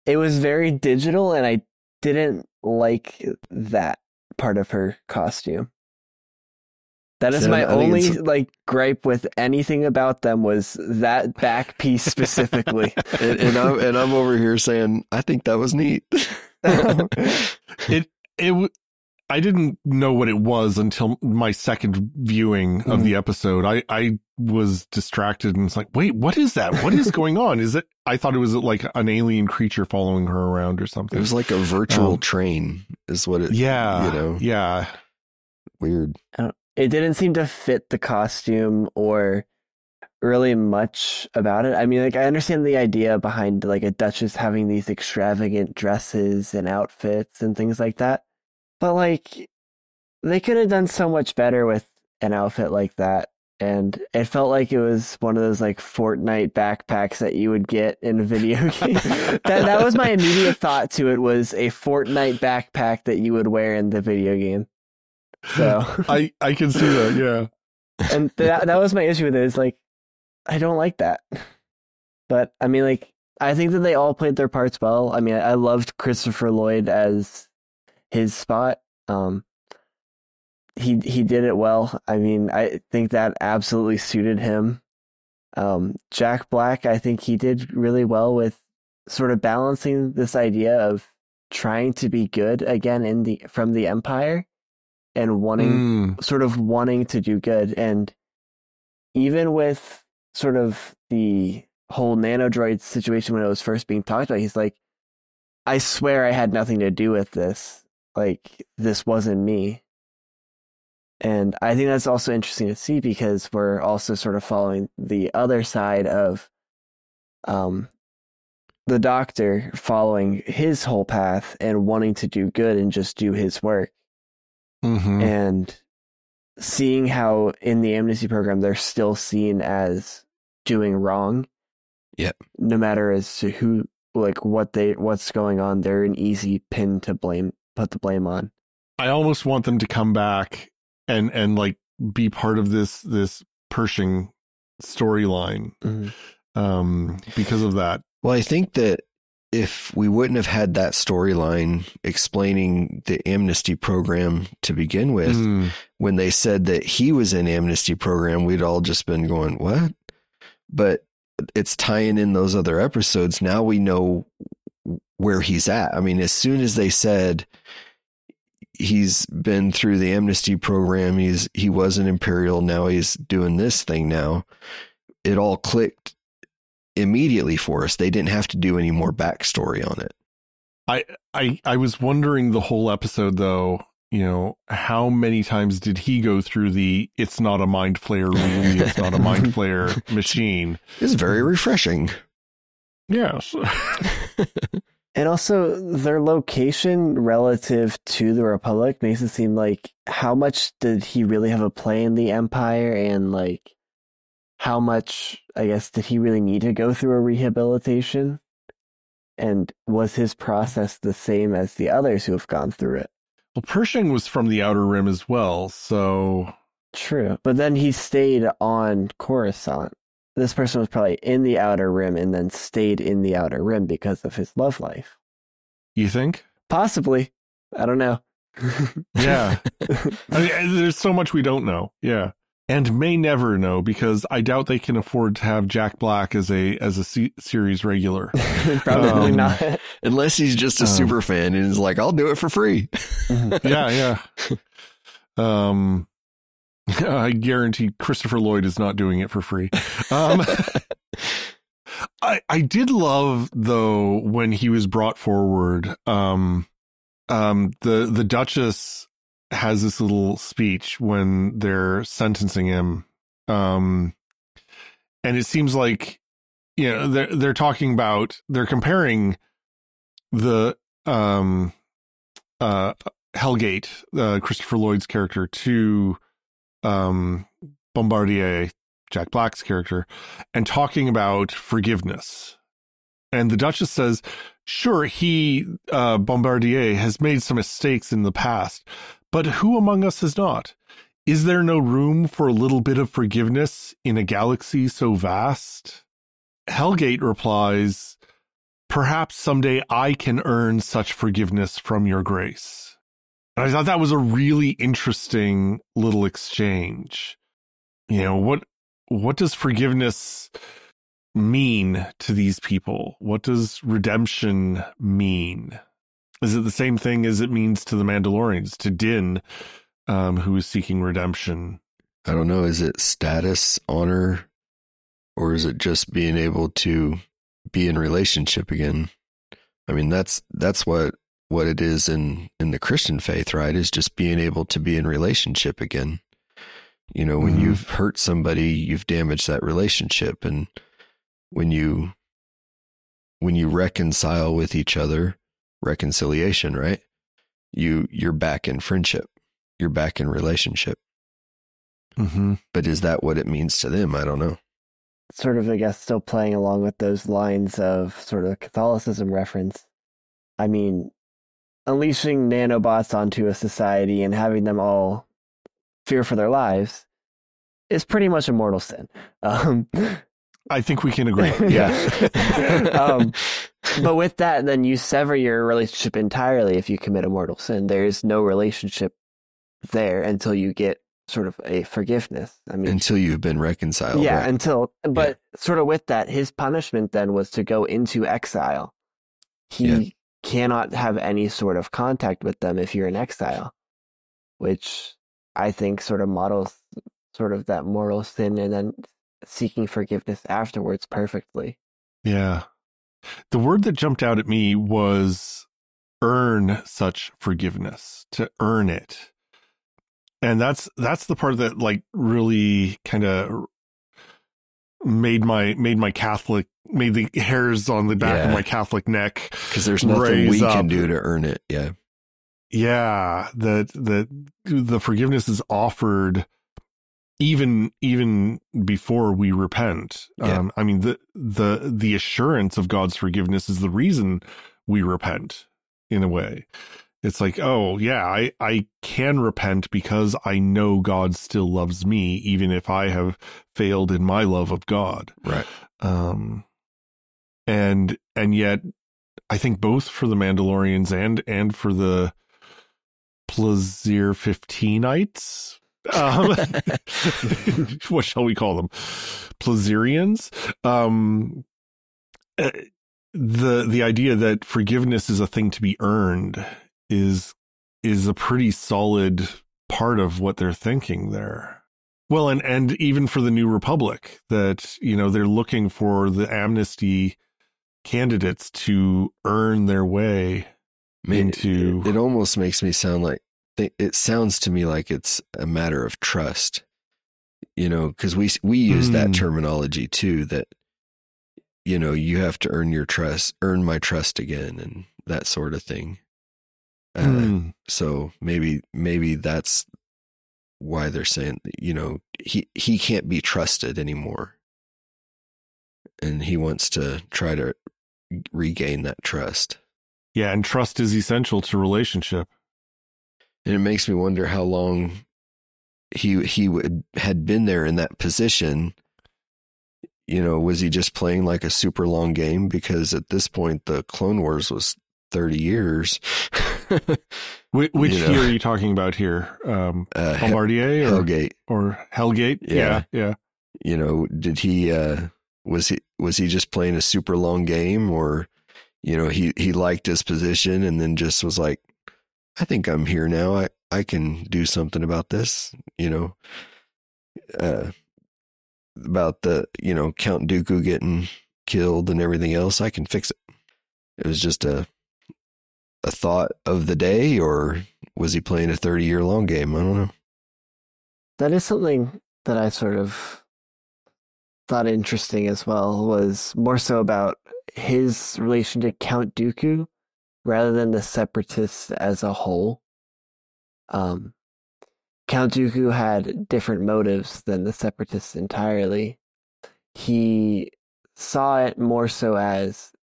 It was very digital, and I didn't like that part of her costume. That is my only like gripe with anything about them was that back piece specifically. and I'm over here saying I think that was neat. I didn't know what it was until my second viewing of the episode. I was distracted and was like, wait, what is that? What is going on? Is it? I thought it was like an alien creature following her around or something. It was like a virtual train, is what it. Yeah, you know. Yeah. Weird. It didn't seem to fit the costume or really much about it. I mean, like, I understand the idea behind like a Duchess having these extravagant dresses and outfits and things like that. But like, they could have done so much better with an outfit like that. And it felt like it was one of those like Fortnite backpacks that you would get in a video game. that was my immediate thought to it, was a Fortnite backpack that you would wear in the video game. So I can see that, yeah. And that was my issue with it, is like, I don't like that. But I mean, like, I think that they all played their parts well. I mean, I loved Christopher Lloyd as his spot. He did it well. I mean, I think that absolutely suited him. Jack Black, I think he did really well with sort of balancing this idea of trying to be good again from the Empire. And wanting to do good. And even with sort of the whole nanodroid situation when it was first being talked about, he's like, I swear I had nothing to do with this. Like, this wasn't me. And I think that's also interesting to see because we're also sort of following the other side of the Doctor following his whole path and wanting to do good and just do his work. Mm-hmm. And seeing how in the amnesty program they're still seen as doing wrong. Yep. No matter as to who, like what's going on, they're an easy pin to blame, put the blame on. I almost want them to come back and like be part of this Pershing storyline. Mm-hmm. Because of that. Well, I think that if we wouldn't have had that storyline explaining the amnesty program to begin with, when they said that he was in amnesty program, we'd all just been going, what? But it's tying in those other episodes. Now we know where he's at. I mean, as soon as they said he's been through the amnesty program, he was an Imperial. Now he's doing this thing now. It all clicked immediately for us. They didn't have to do any more backstory on it. I was wondering the whole episode though, you know, how many times did he go through the it's not a mind flayer really, it's not a mind flayer machine. It's very refreshing. Yes. And also their location relative to the Republic makes it seem like how much did he really have a play in the Empire, and like how much, I guess, did he really need to go through a rehabilitation? And was his process the same as the others who have gone through it? Well, Pershing was from the Outer Rim as well, so... True, but then he stayed on Coruscant. This person was probably in the Outer Rim and then stayed in the Outer Rim because of his love life. You think? Possibly. I don't know. Yeah. I mean, there's so much we don't know. Yeah. And may never know, because I doubt they can afford to have Jack Black as a series regular. Probably not. Unless he's just a super fan and is like, I'll do it for free. Yeah, yeah. I guarantee Christopher Lloyd is not doing it for free. I did love, though, when he was brought forward, the Duchess has this little speech when they're sentencing him. And it seems like, you know, they're talking about, they're comparing the Helgait, Christopher Lloyd's character, to Bombardier, Jack Black's character, and talking about forgiveness. And the Duchess says, sure, Bombardier has made some mistakes in the past, but who among us has not? Is there no room for a little bit of forgiveness in a galaxy so vast? Helgait replies, perhaps someday I can earn such forgiveness from your grace. And I thought that was a really interesting little exchange. You know, what does forgiveness mean to these people? What does redemption mean? Is it the same thing as it means to the Mandalorians, to Din, who is seeking redemption? I don't know. Is it status, honor, or is it just being able to be in relationship again? I mean, that's what it is in the Christian faith, right? Is just being able to be in relationship again. You know, when you've hurt somebody, you've damaged that relationship. And when you reconcile with each other, reconciliation, right? You're back in friendship. You're back in relationship. Mm-hmm. But is that what it means to them? I don't know. Sort of, I guess, still playing along with those lines of sort of Catholicism reference. I mean, unleashing nanobots onto a society and having them all fear for their lives is pretty much a mortal sin. I think we can agree. Yeah. But with that, then you sever your relationship entirely if you commit a mortal sin. There is no relationship there until you get sort of a forgiveness. I mean, until you've been reconciled. Yeah, right? Sort of with that, his punishment then was to go into exile. He cannot have any sort of contact with them if you're in exile, which I think sort of models sort of that mortal sin and then seeking forgiveness afterwards perfectly. Yeah. The word that jumped out at me was earn such forgiveness, to earn it. And that's the part that like really kind of made the hairs on the back of my Catholic neck, because there's nothing we can do to earn it. Yeah. Yeah. The forgiveness is offered even before we repent. Yeah. I mean, the assurance of God's forgiveness is the reason we repent, in a way. It's like, oh, yeah, I can repent because I know God still loves me, even if I have failed in my love of God. Right. And yet I think both for the Mandalorians and for the Plazir-15ites, what shall we call them? Plazirians? The idea that forgiveness is a thing to be earned is a pretty solid part of what they're thinking there. Well, and even for the New Republic, that, you know, they're looking for the amnesty candidates to earn their way into... It almost makes me sound like... It sounds to me like it's a matter of trust, you know, because we use that terminology too, that, you know, you have to earn your trust, earn my trust again, and that sort of thing. So maybe that's why they're saying, you know, he can't be trusted anymore, and he wants to try to regain that trust. Yeah. And trust is essential to relationship. And it makes me wonder how long he had been there in that position. You know, was he just playing like a super long game? Because at this point, the Clone Wars was 30 years. Which year are you talking about here? Bombardier or Helgait? Or Helgait? Yeah. You know, did he? Was he just playing a super long game, or, you know, he liked his position and then just was like, I think I'm here now. I can do something about this. You know, about the, you know, Count Dooku getting killed and everything else. I can fix it. It was just a thought of the day, or was he playing a 30-year long game? I don't know. That is something that I sort of thought interesting as well, was more so about his relation to Count Dooku rather than the Separatists as a whole. Count Dooku had different motives than the Separatists entirely. He saw it more so as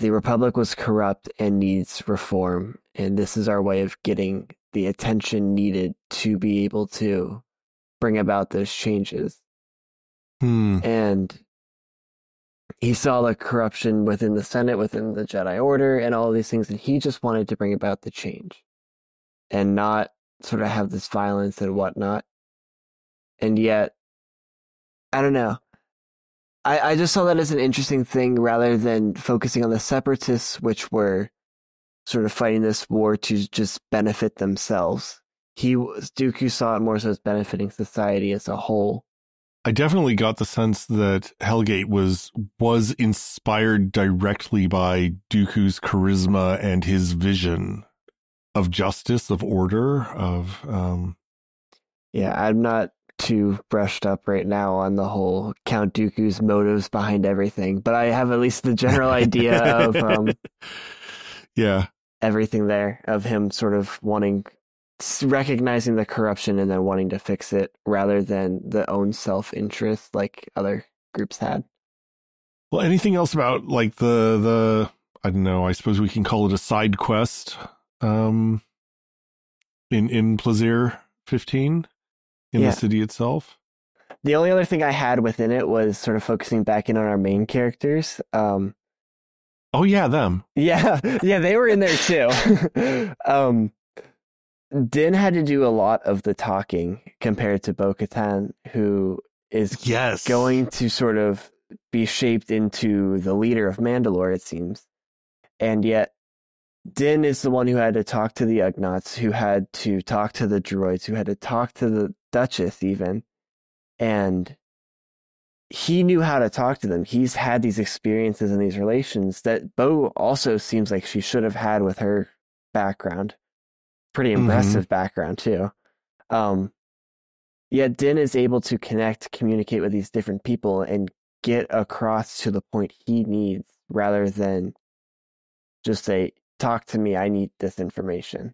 the Republic was corrupt and needs reform, and this is our way of getting the attention needed to be able to bring about those changes. And he saw the corruption within the Senate, within the Jedi Order, and all of these things, and he just wanted to bring about the change and not sort of have this violence and whatnot. And yet, I don't know. I just saw that as an interesting thing, rather than focusing on the Separatists, which were sort of fighting this war to just benefit themselves. Dooku saw it more so as benefiting society as a whole. I definitely got the sense that Helgait was inspired directly by Dooku's charisma and his vision of justice, of order, of... Yeah, I'm not too brushed up right now on the whole Count Dooku's motives behind everything, but I have at least the general idea of everything there, of him sort of wanting... recognizing the corruption and then wanting to fix it, rather than the own self-interest like other groups had. Well, anything else about like the I don't know, I suppose we can call it a side quest in Plazir-15 in the city itself? The only other thing I had within it was sort of focusing back in on our main characters. Oh yeah, them. Yeah, they were in there too. Din had to do a lot of the talking compared to Bo-Katan, who is going to sort of be shaped into the leader of Mandalore, it seems. And yet, Din is the one who had to talk to the Ugnaughts, who had to talk to the droids, who had to talk to the Duchess, even. And he knew how to talk to them. He's had these experiences and these relations that Bo also seems like she should have had with her background. Pretty impressive background too. Yet Din is able to communicate with these different people and get across to the point he needs rather than just say, talk to me, I need this information.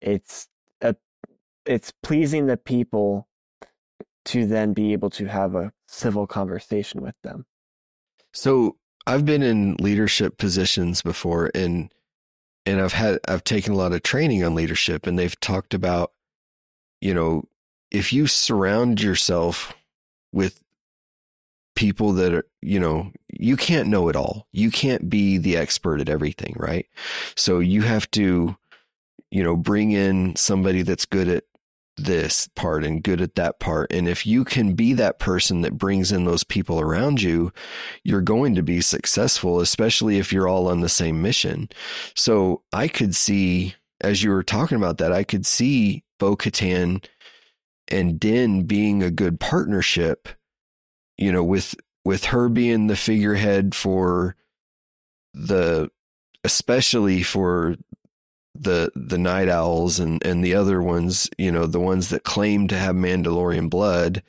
It's pleasing the people to then be able to have a civil conversation with them. So I've been in leadership positions before, and I've taken a lot of training on leadership, and they've talked about, if you surround yourself with people that are, you can't know it all. You can't be the expert at everything, right? So you have to, bring in somebody that's good at this part and good at that part. And if you can be that person that brings in those people around you, you're going to be successful, especially if you're all on the same mission. So I could see, as you were talking about that, I could see Bo-Katan and Din being a good partnership, with her being the figurehead for especially for the Night Owls and the other ones, the ones that claim to have Mandalorian blood,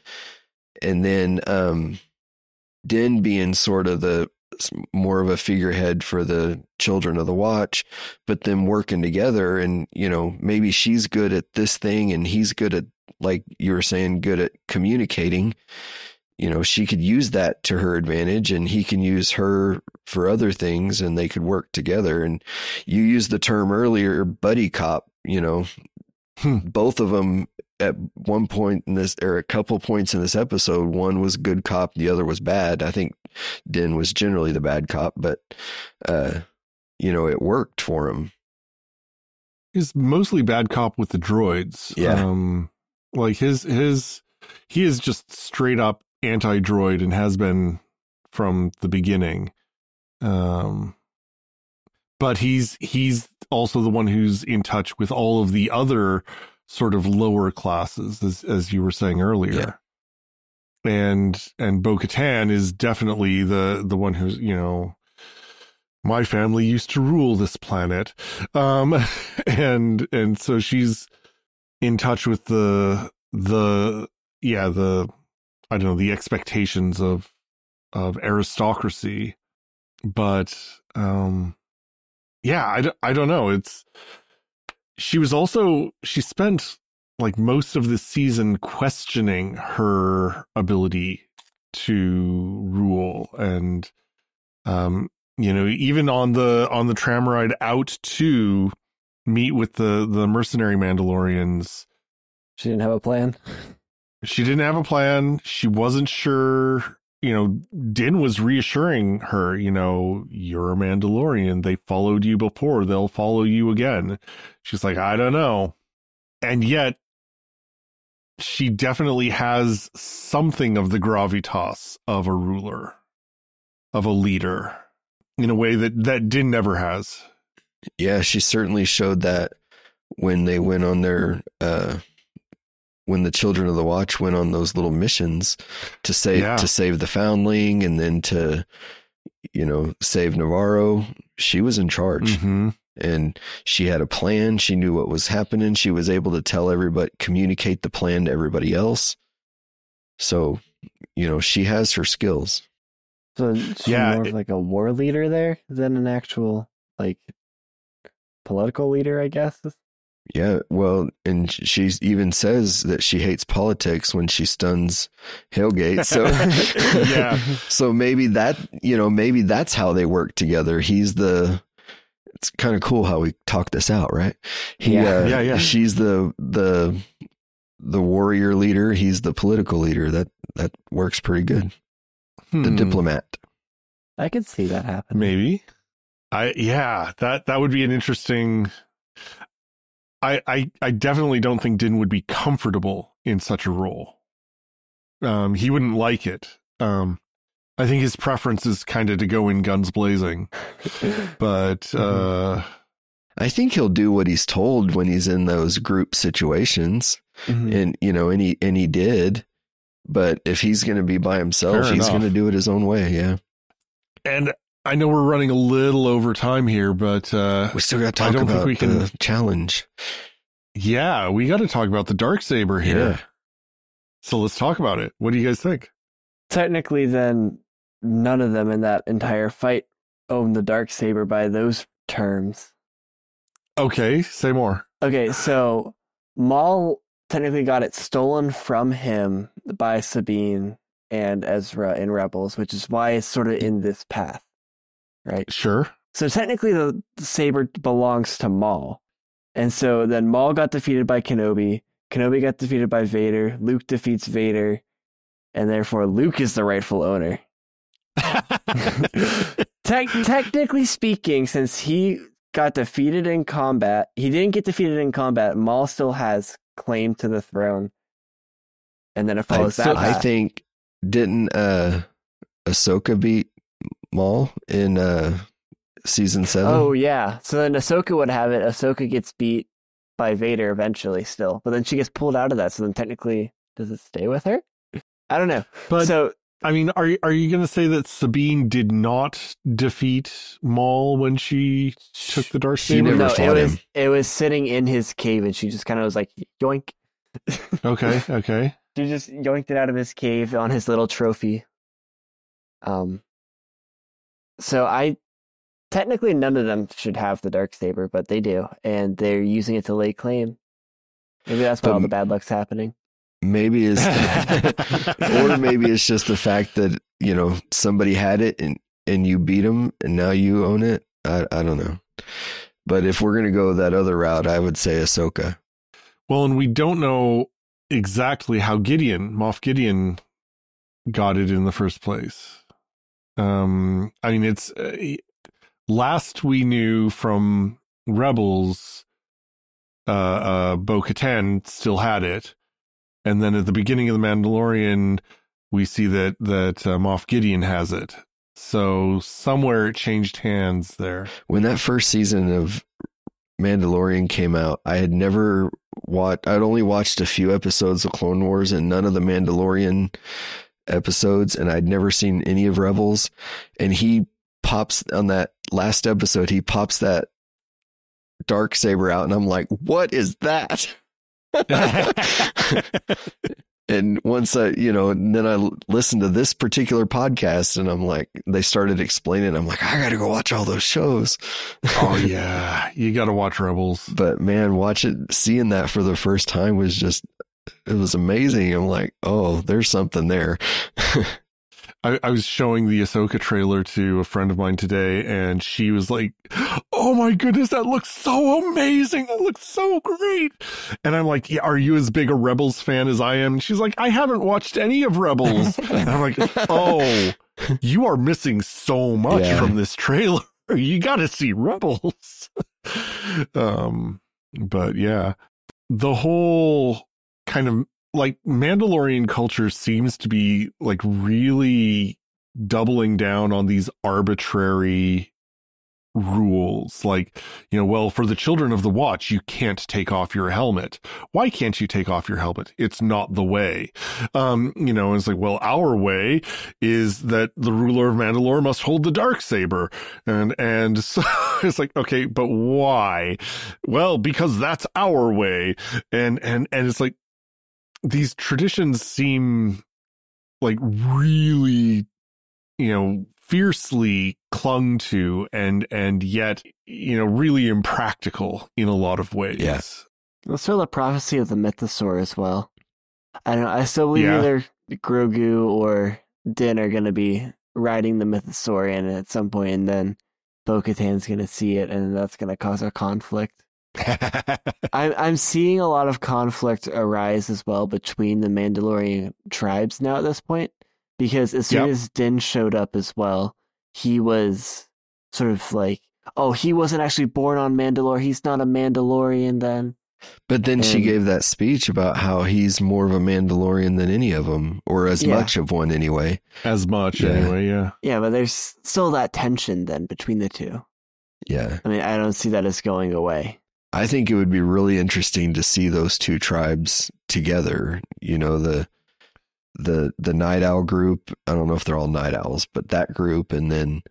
and then Din being sort of the more of a figurehead for the Children of the Watch, but them working together, and maybe she's good at this thing and he's good at, like you were saying, good at communicating. She could use that to her advantage, and he can use her for other things, and they could work together. And you used the term earlier, buddy cop, both of them at one point in this, or a couple points in this episode, one was good cop, the other was bad. I think Din was generally the bad cop, but, it worked for him. He's mostly bad cop with the droids. Yeah. He is just straight up anti-droid and has been from the beginning. But he's also the one who's in touch with all of the other sort of lower classes, as you were saying earlier. Yeah. And Bo-Katan is definitely the one who's, my family used to rule this planet. And so she's in touch with the expectations of aristocracy, but I don't know. She spent like most of the season questioning her ability to rule, and even on the Tramoride out to meet with the mercenary Mandalorians, she didn't have a plan. She didn't have a plan. She wasn't sure. Din was reassuring her, you're a Mandalorian. They followed you before. They'll follow you again. She's like, I don't know. And yet she definitely has something of the gravitas of a ruler, of a leader, in a way that Din never has. Yeah, she certainly showed that when they went on their... when the Children of the Watch went on those little missions to save the Foundling, and then to, save Navarro, she was in charge, mm-hmm. and she had a plan. She knew what was happening. She was able to tell everybody, communicate the plan to everybody else. So, she has her skills. So she's more of like a war leader there than an actual like political leader, I guess. Yeah, well, and she even says that she hates politics when she stuns Helgait. So, yeah. So maybe that, maybe that's how they work together. It's kind of cool how we talk this out, right? She's the warrior leader. He's the political leader. That works pretty good. The diplomat. I could see that happen. Maybe. That would be an interesting. I definitely don't think Din would be comfortable in such a role. He wouldn't like it. I think his preference is kind of to go in guns blazing. But I think he'll do what he's told when he's in those group situations, mm-hmm. and he did. But if he's going to be by himself, he's going to do it his own way. Yeah. And I know we're running a little over time here, but we still got to talk about the challenge. Yeah, we got to talk about the Darksaber here. Yeah. So let's talk about it. What do you guys think? Technically, then, none of them in that entire fight owned the Darksaber by those terms. Okay, say more. Okay, so Maul technically got it stolen from him by Sabine and Ezra in Rebels, which is why it's sort of in this path, right? Sure. So technically, the saber belongs to Maul. And so then Maul got defeated by Kenobi. Kenobi got defeated by Vader. Luke defeats Vader. And therefore, Luke is the rightful owner. Technically speaking, since he got defeated in combat, he didn't get defeated in combat. Maul still has claim to the throne. And then it follows that. I think, didn't Ahsoka beat Maul in season 7? Oh, yeah. So then Ahsoka would have it. Ahsoka gets beat by Vader eventually still. But then she gets pulled out of that. So then technically, does it stay with her? I don't know. But so, I mean, are you going to say that Sabine did not defeat Maul when she took the Darksaber? She never fought him. It was sitting in his cave, and she just kind of was like, yoink. Okay. She just yoinked it out of his cave on his little trophy. So technically none of them should have the Darksaber, but they do, and they're using it to lay claim. Maybe that's why all the bad luck's happening. Maybe it's or maybe it's just the fact that, you know, somebody had it and you beat them and now you own it. I don't know. But if we're gonna go that other route, I would say Ahsoka. Well, and we don't know exactly how Moff Gideon got it in the first place. I mean, it's last we knew from Rebels, Bo-Katan still had it. And then at the beginning of The Mandalorian, we see that Moff Gideon has it. So somewhere it changed hands there. When that first season of Mandalorian came out, I had never watched. I'd only watched a few episodes of Clone Wars and none of the Mandalorian episodes, and I'd never seen any of Rebels. And he pops on that last episode. He pops that Darksaber out, and I'm like, "What is that?" And once then I listened to this particular podcast, and I'm like, they started explaining. I'm like, I gotta go watch all those shows. Oh yeah, you gotta watch Rebels. But man, seeing that for the first time was it was amazing. I'm like, oh, there's something there. I was showing the Ahsoka trailer to a friend of mine today, and she was like, oh my goodness, that looks so amazing. That looks so great. And I'm like, yeah, are you as big a Rebels fan as I am? And she's like, I haven't watched any of Rebels. And I'm like, oh, you are missing so much from this trailer. You got to see Rebels. But yeah, the whole kind of like Mandalorian culture seems to be like really doubling down on these arbitrary rules. Like, you know, well, for the Children of the Watch, you can't take off your helmet. Why can't you take off your helmet? It's not the way. It's like, well, our way is that the ruler of Mandalore must hold the Darksaber. And so it's like, okay, but why? Well, because that's our way. And it's like, these traditions seem like really, fiercely clung to and yet, really impractical in a lot of ways. Yes. Yeah. Well, still the prophecy of the mythosaur as well. I don't know. I still believe either Grogu or Din are going to be riding the mythosaur in at some point, and then Bo-Katan's going to see it, and that's going to cause a conflict. I'm seeing a lot of conflict arise as well between the Mandalorian tribes now at this point, because as soon as Din showed up as well, he was sort of like, oh, he wasn't actually born on Mandalore. He's not a Mandalorian then. But then she gave that speech about how he's more of a Mandalorian than any of them, or as much of one anyway. As much anyway, yeah. Yeah, but there's still that tension then between the two. Yeah. I mean, I don't see that as going away. I think it would be really interesting to see those two tribes together. You know, the Night Owl group. I don't know if they're all Night Owls, but that group, and then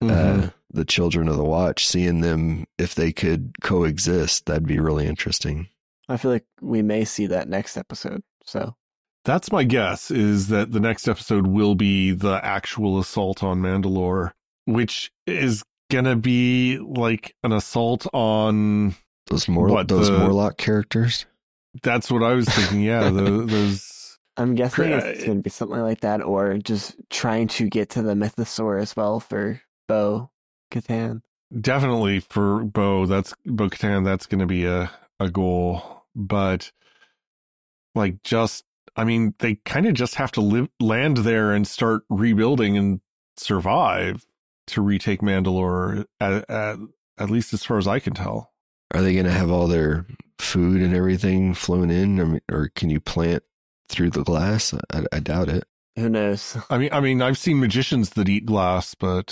the Children of the Watch, seeing them, if they could coexist, that'd be really interesting. I feel like we may see that next episode. So that's my guess, is that the next episode will be the actual assault on Mandalore, which is going to be like an assault on those Morlock characters. That's what I was thinking. Yeah. Those. I'm guessing it's going to be something like that, or just trying to get to the Mythosaur as well for Bo-Katan. Definitely for Bo-Katan. That's going to be a goal, but like, just, I mean, they kind of just have to land there and start rebuilding and survive to retake Mandalore, at least as far as I can tell. Are they going to have all their food and everything flown in, or can you plant through the glass? I doubt it. Who knows? I mean, I've seen magicians that eat glass, but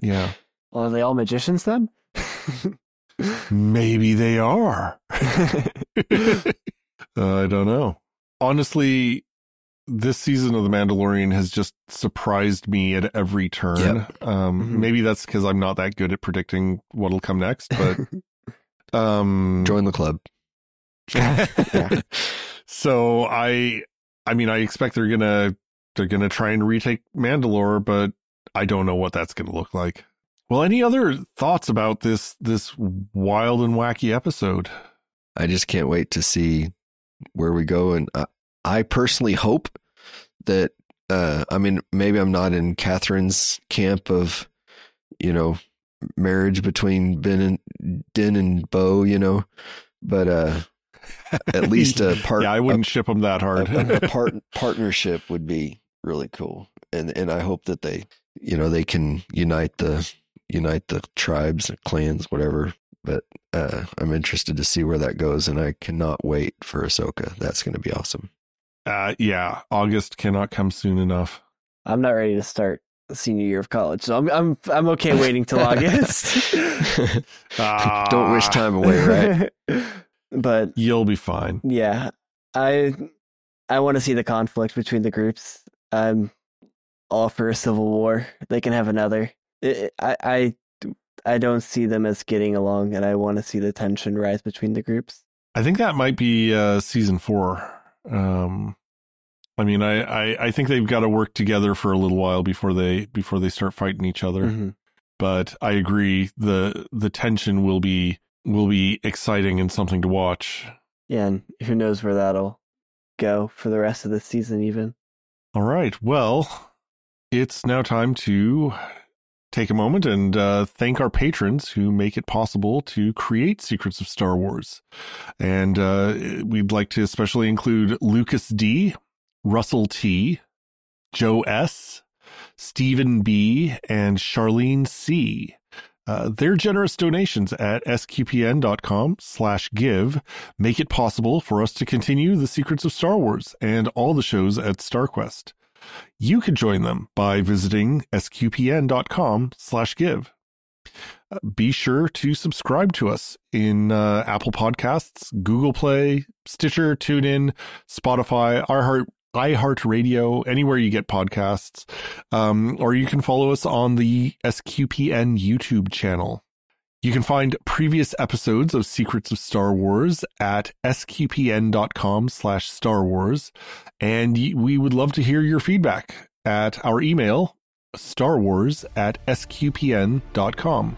yeah. Well, are they all magicians then? Maybe they are. I don't know. Honestly, this season of The Mandalorian has just surprised me at every turn. Yep. Maybe that's because I'm not that good at predicting what'll come next, but join the club. Yeah. So I mean I expect they're gonna try and retake Mandalore, but I don't know what that's gonna look like. Well, any other thoughts about this wild and wacky episode? I just can't wait to see where we go. And I personally hope that, I mean, maybe I'm not in Catherine's camp of, you know, marriage between Din and Bo, you know, but at least a part. Yeah, I wouldn't ship them that hard. a partnership would be really cool. And I hope that they, you know, they can unite the tribes and clans, whatever. But I'm interested to see where that goes, and I cannot wait for Ahsoka. That's going to be awesome. Yeah, August cannot come soon enough. I'm not ready to start the senior year of college, so I'm okay waiting till August. Don't wish time away, right? But you'll be fine. Yeah, I want to see the conflict between the groups. I'm all for a civil war. They can have another. I don't see them as getting along, and I want to see the tension rise between the groups. I think that might be season 4. I mean, I think they've got to work together for a little while before they start fighting each other. Mm-hmm. But I agree, the tension will be exciting and something to watch. Yeah, and who knows where that'll go for the rest of the season, even. All right. Well, it's now time to take a moment and thank our patrons who make it possible to create Secrets of Star Wars. And we'd like to especially include Lucas D, Russell T, Joe S, Stephen B, and Charlene C. Their generous donations at sqpn.com/give make it possible for us to continue the Secrets of Star Wars and all the shows at StarQuest. You can join them by visiting sqpn.com/give. Be sure to subscribe to us in Apple Podcasts, Google Play, Stitcher, TuneIn, Spotify, iHeartRadio, anywhere you get podcasts. Or you can follow us on the SQPN YouTube channel. You can find previous episodes of Secrets of Star Wars at sqpn.com/Star Wars, and we would love to hear your feedback at our email, starwars@sqpn.com.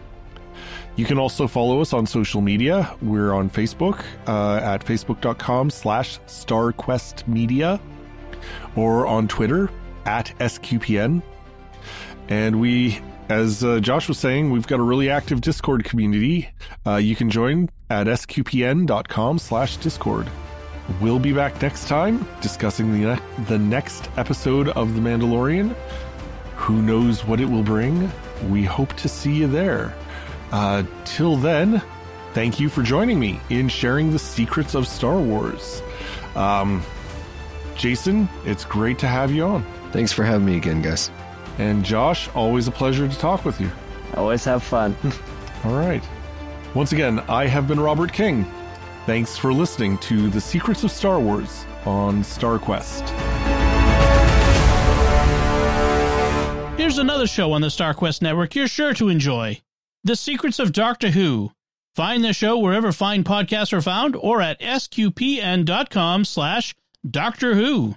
You can also follow us on social media. We're on Facebook at facebook.com/StarQuestMedia, or on Twitter at SQPN. And we... as Josh was saying, we've got a really active Discord community. You can join at sqpn.com/Discord. We'll be back next time discussing the next episode of The Mandalorian. Who knows what it will bring? We hope to see you there. Till then, thank you for joining me in sharing the secrets of Star Wars. Jason, it's great to have you on. Thanks for having me again, guys. And Josh, always a pleasure to talk with you. Always have fun. All right. Once again, I have been Robert King. Thanks for listening to The Secrets of Star Wars on StarQuest. Here's another show on the StarQuest Network you're sure to enjoy. The Secrets of Doctor Who. Find the show wherever fine podcasts are found or at sqpn.com/Doctor Who.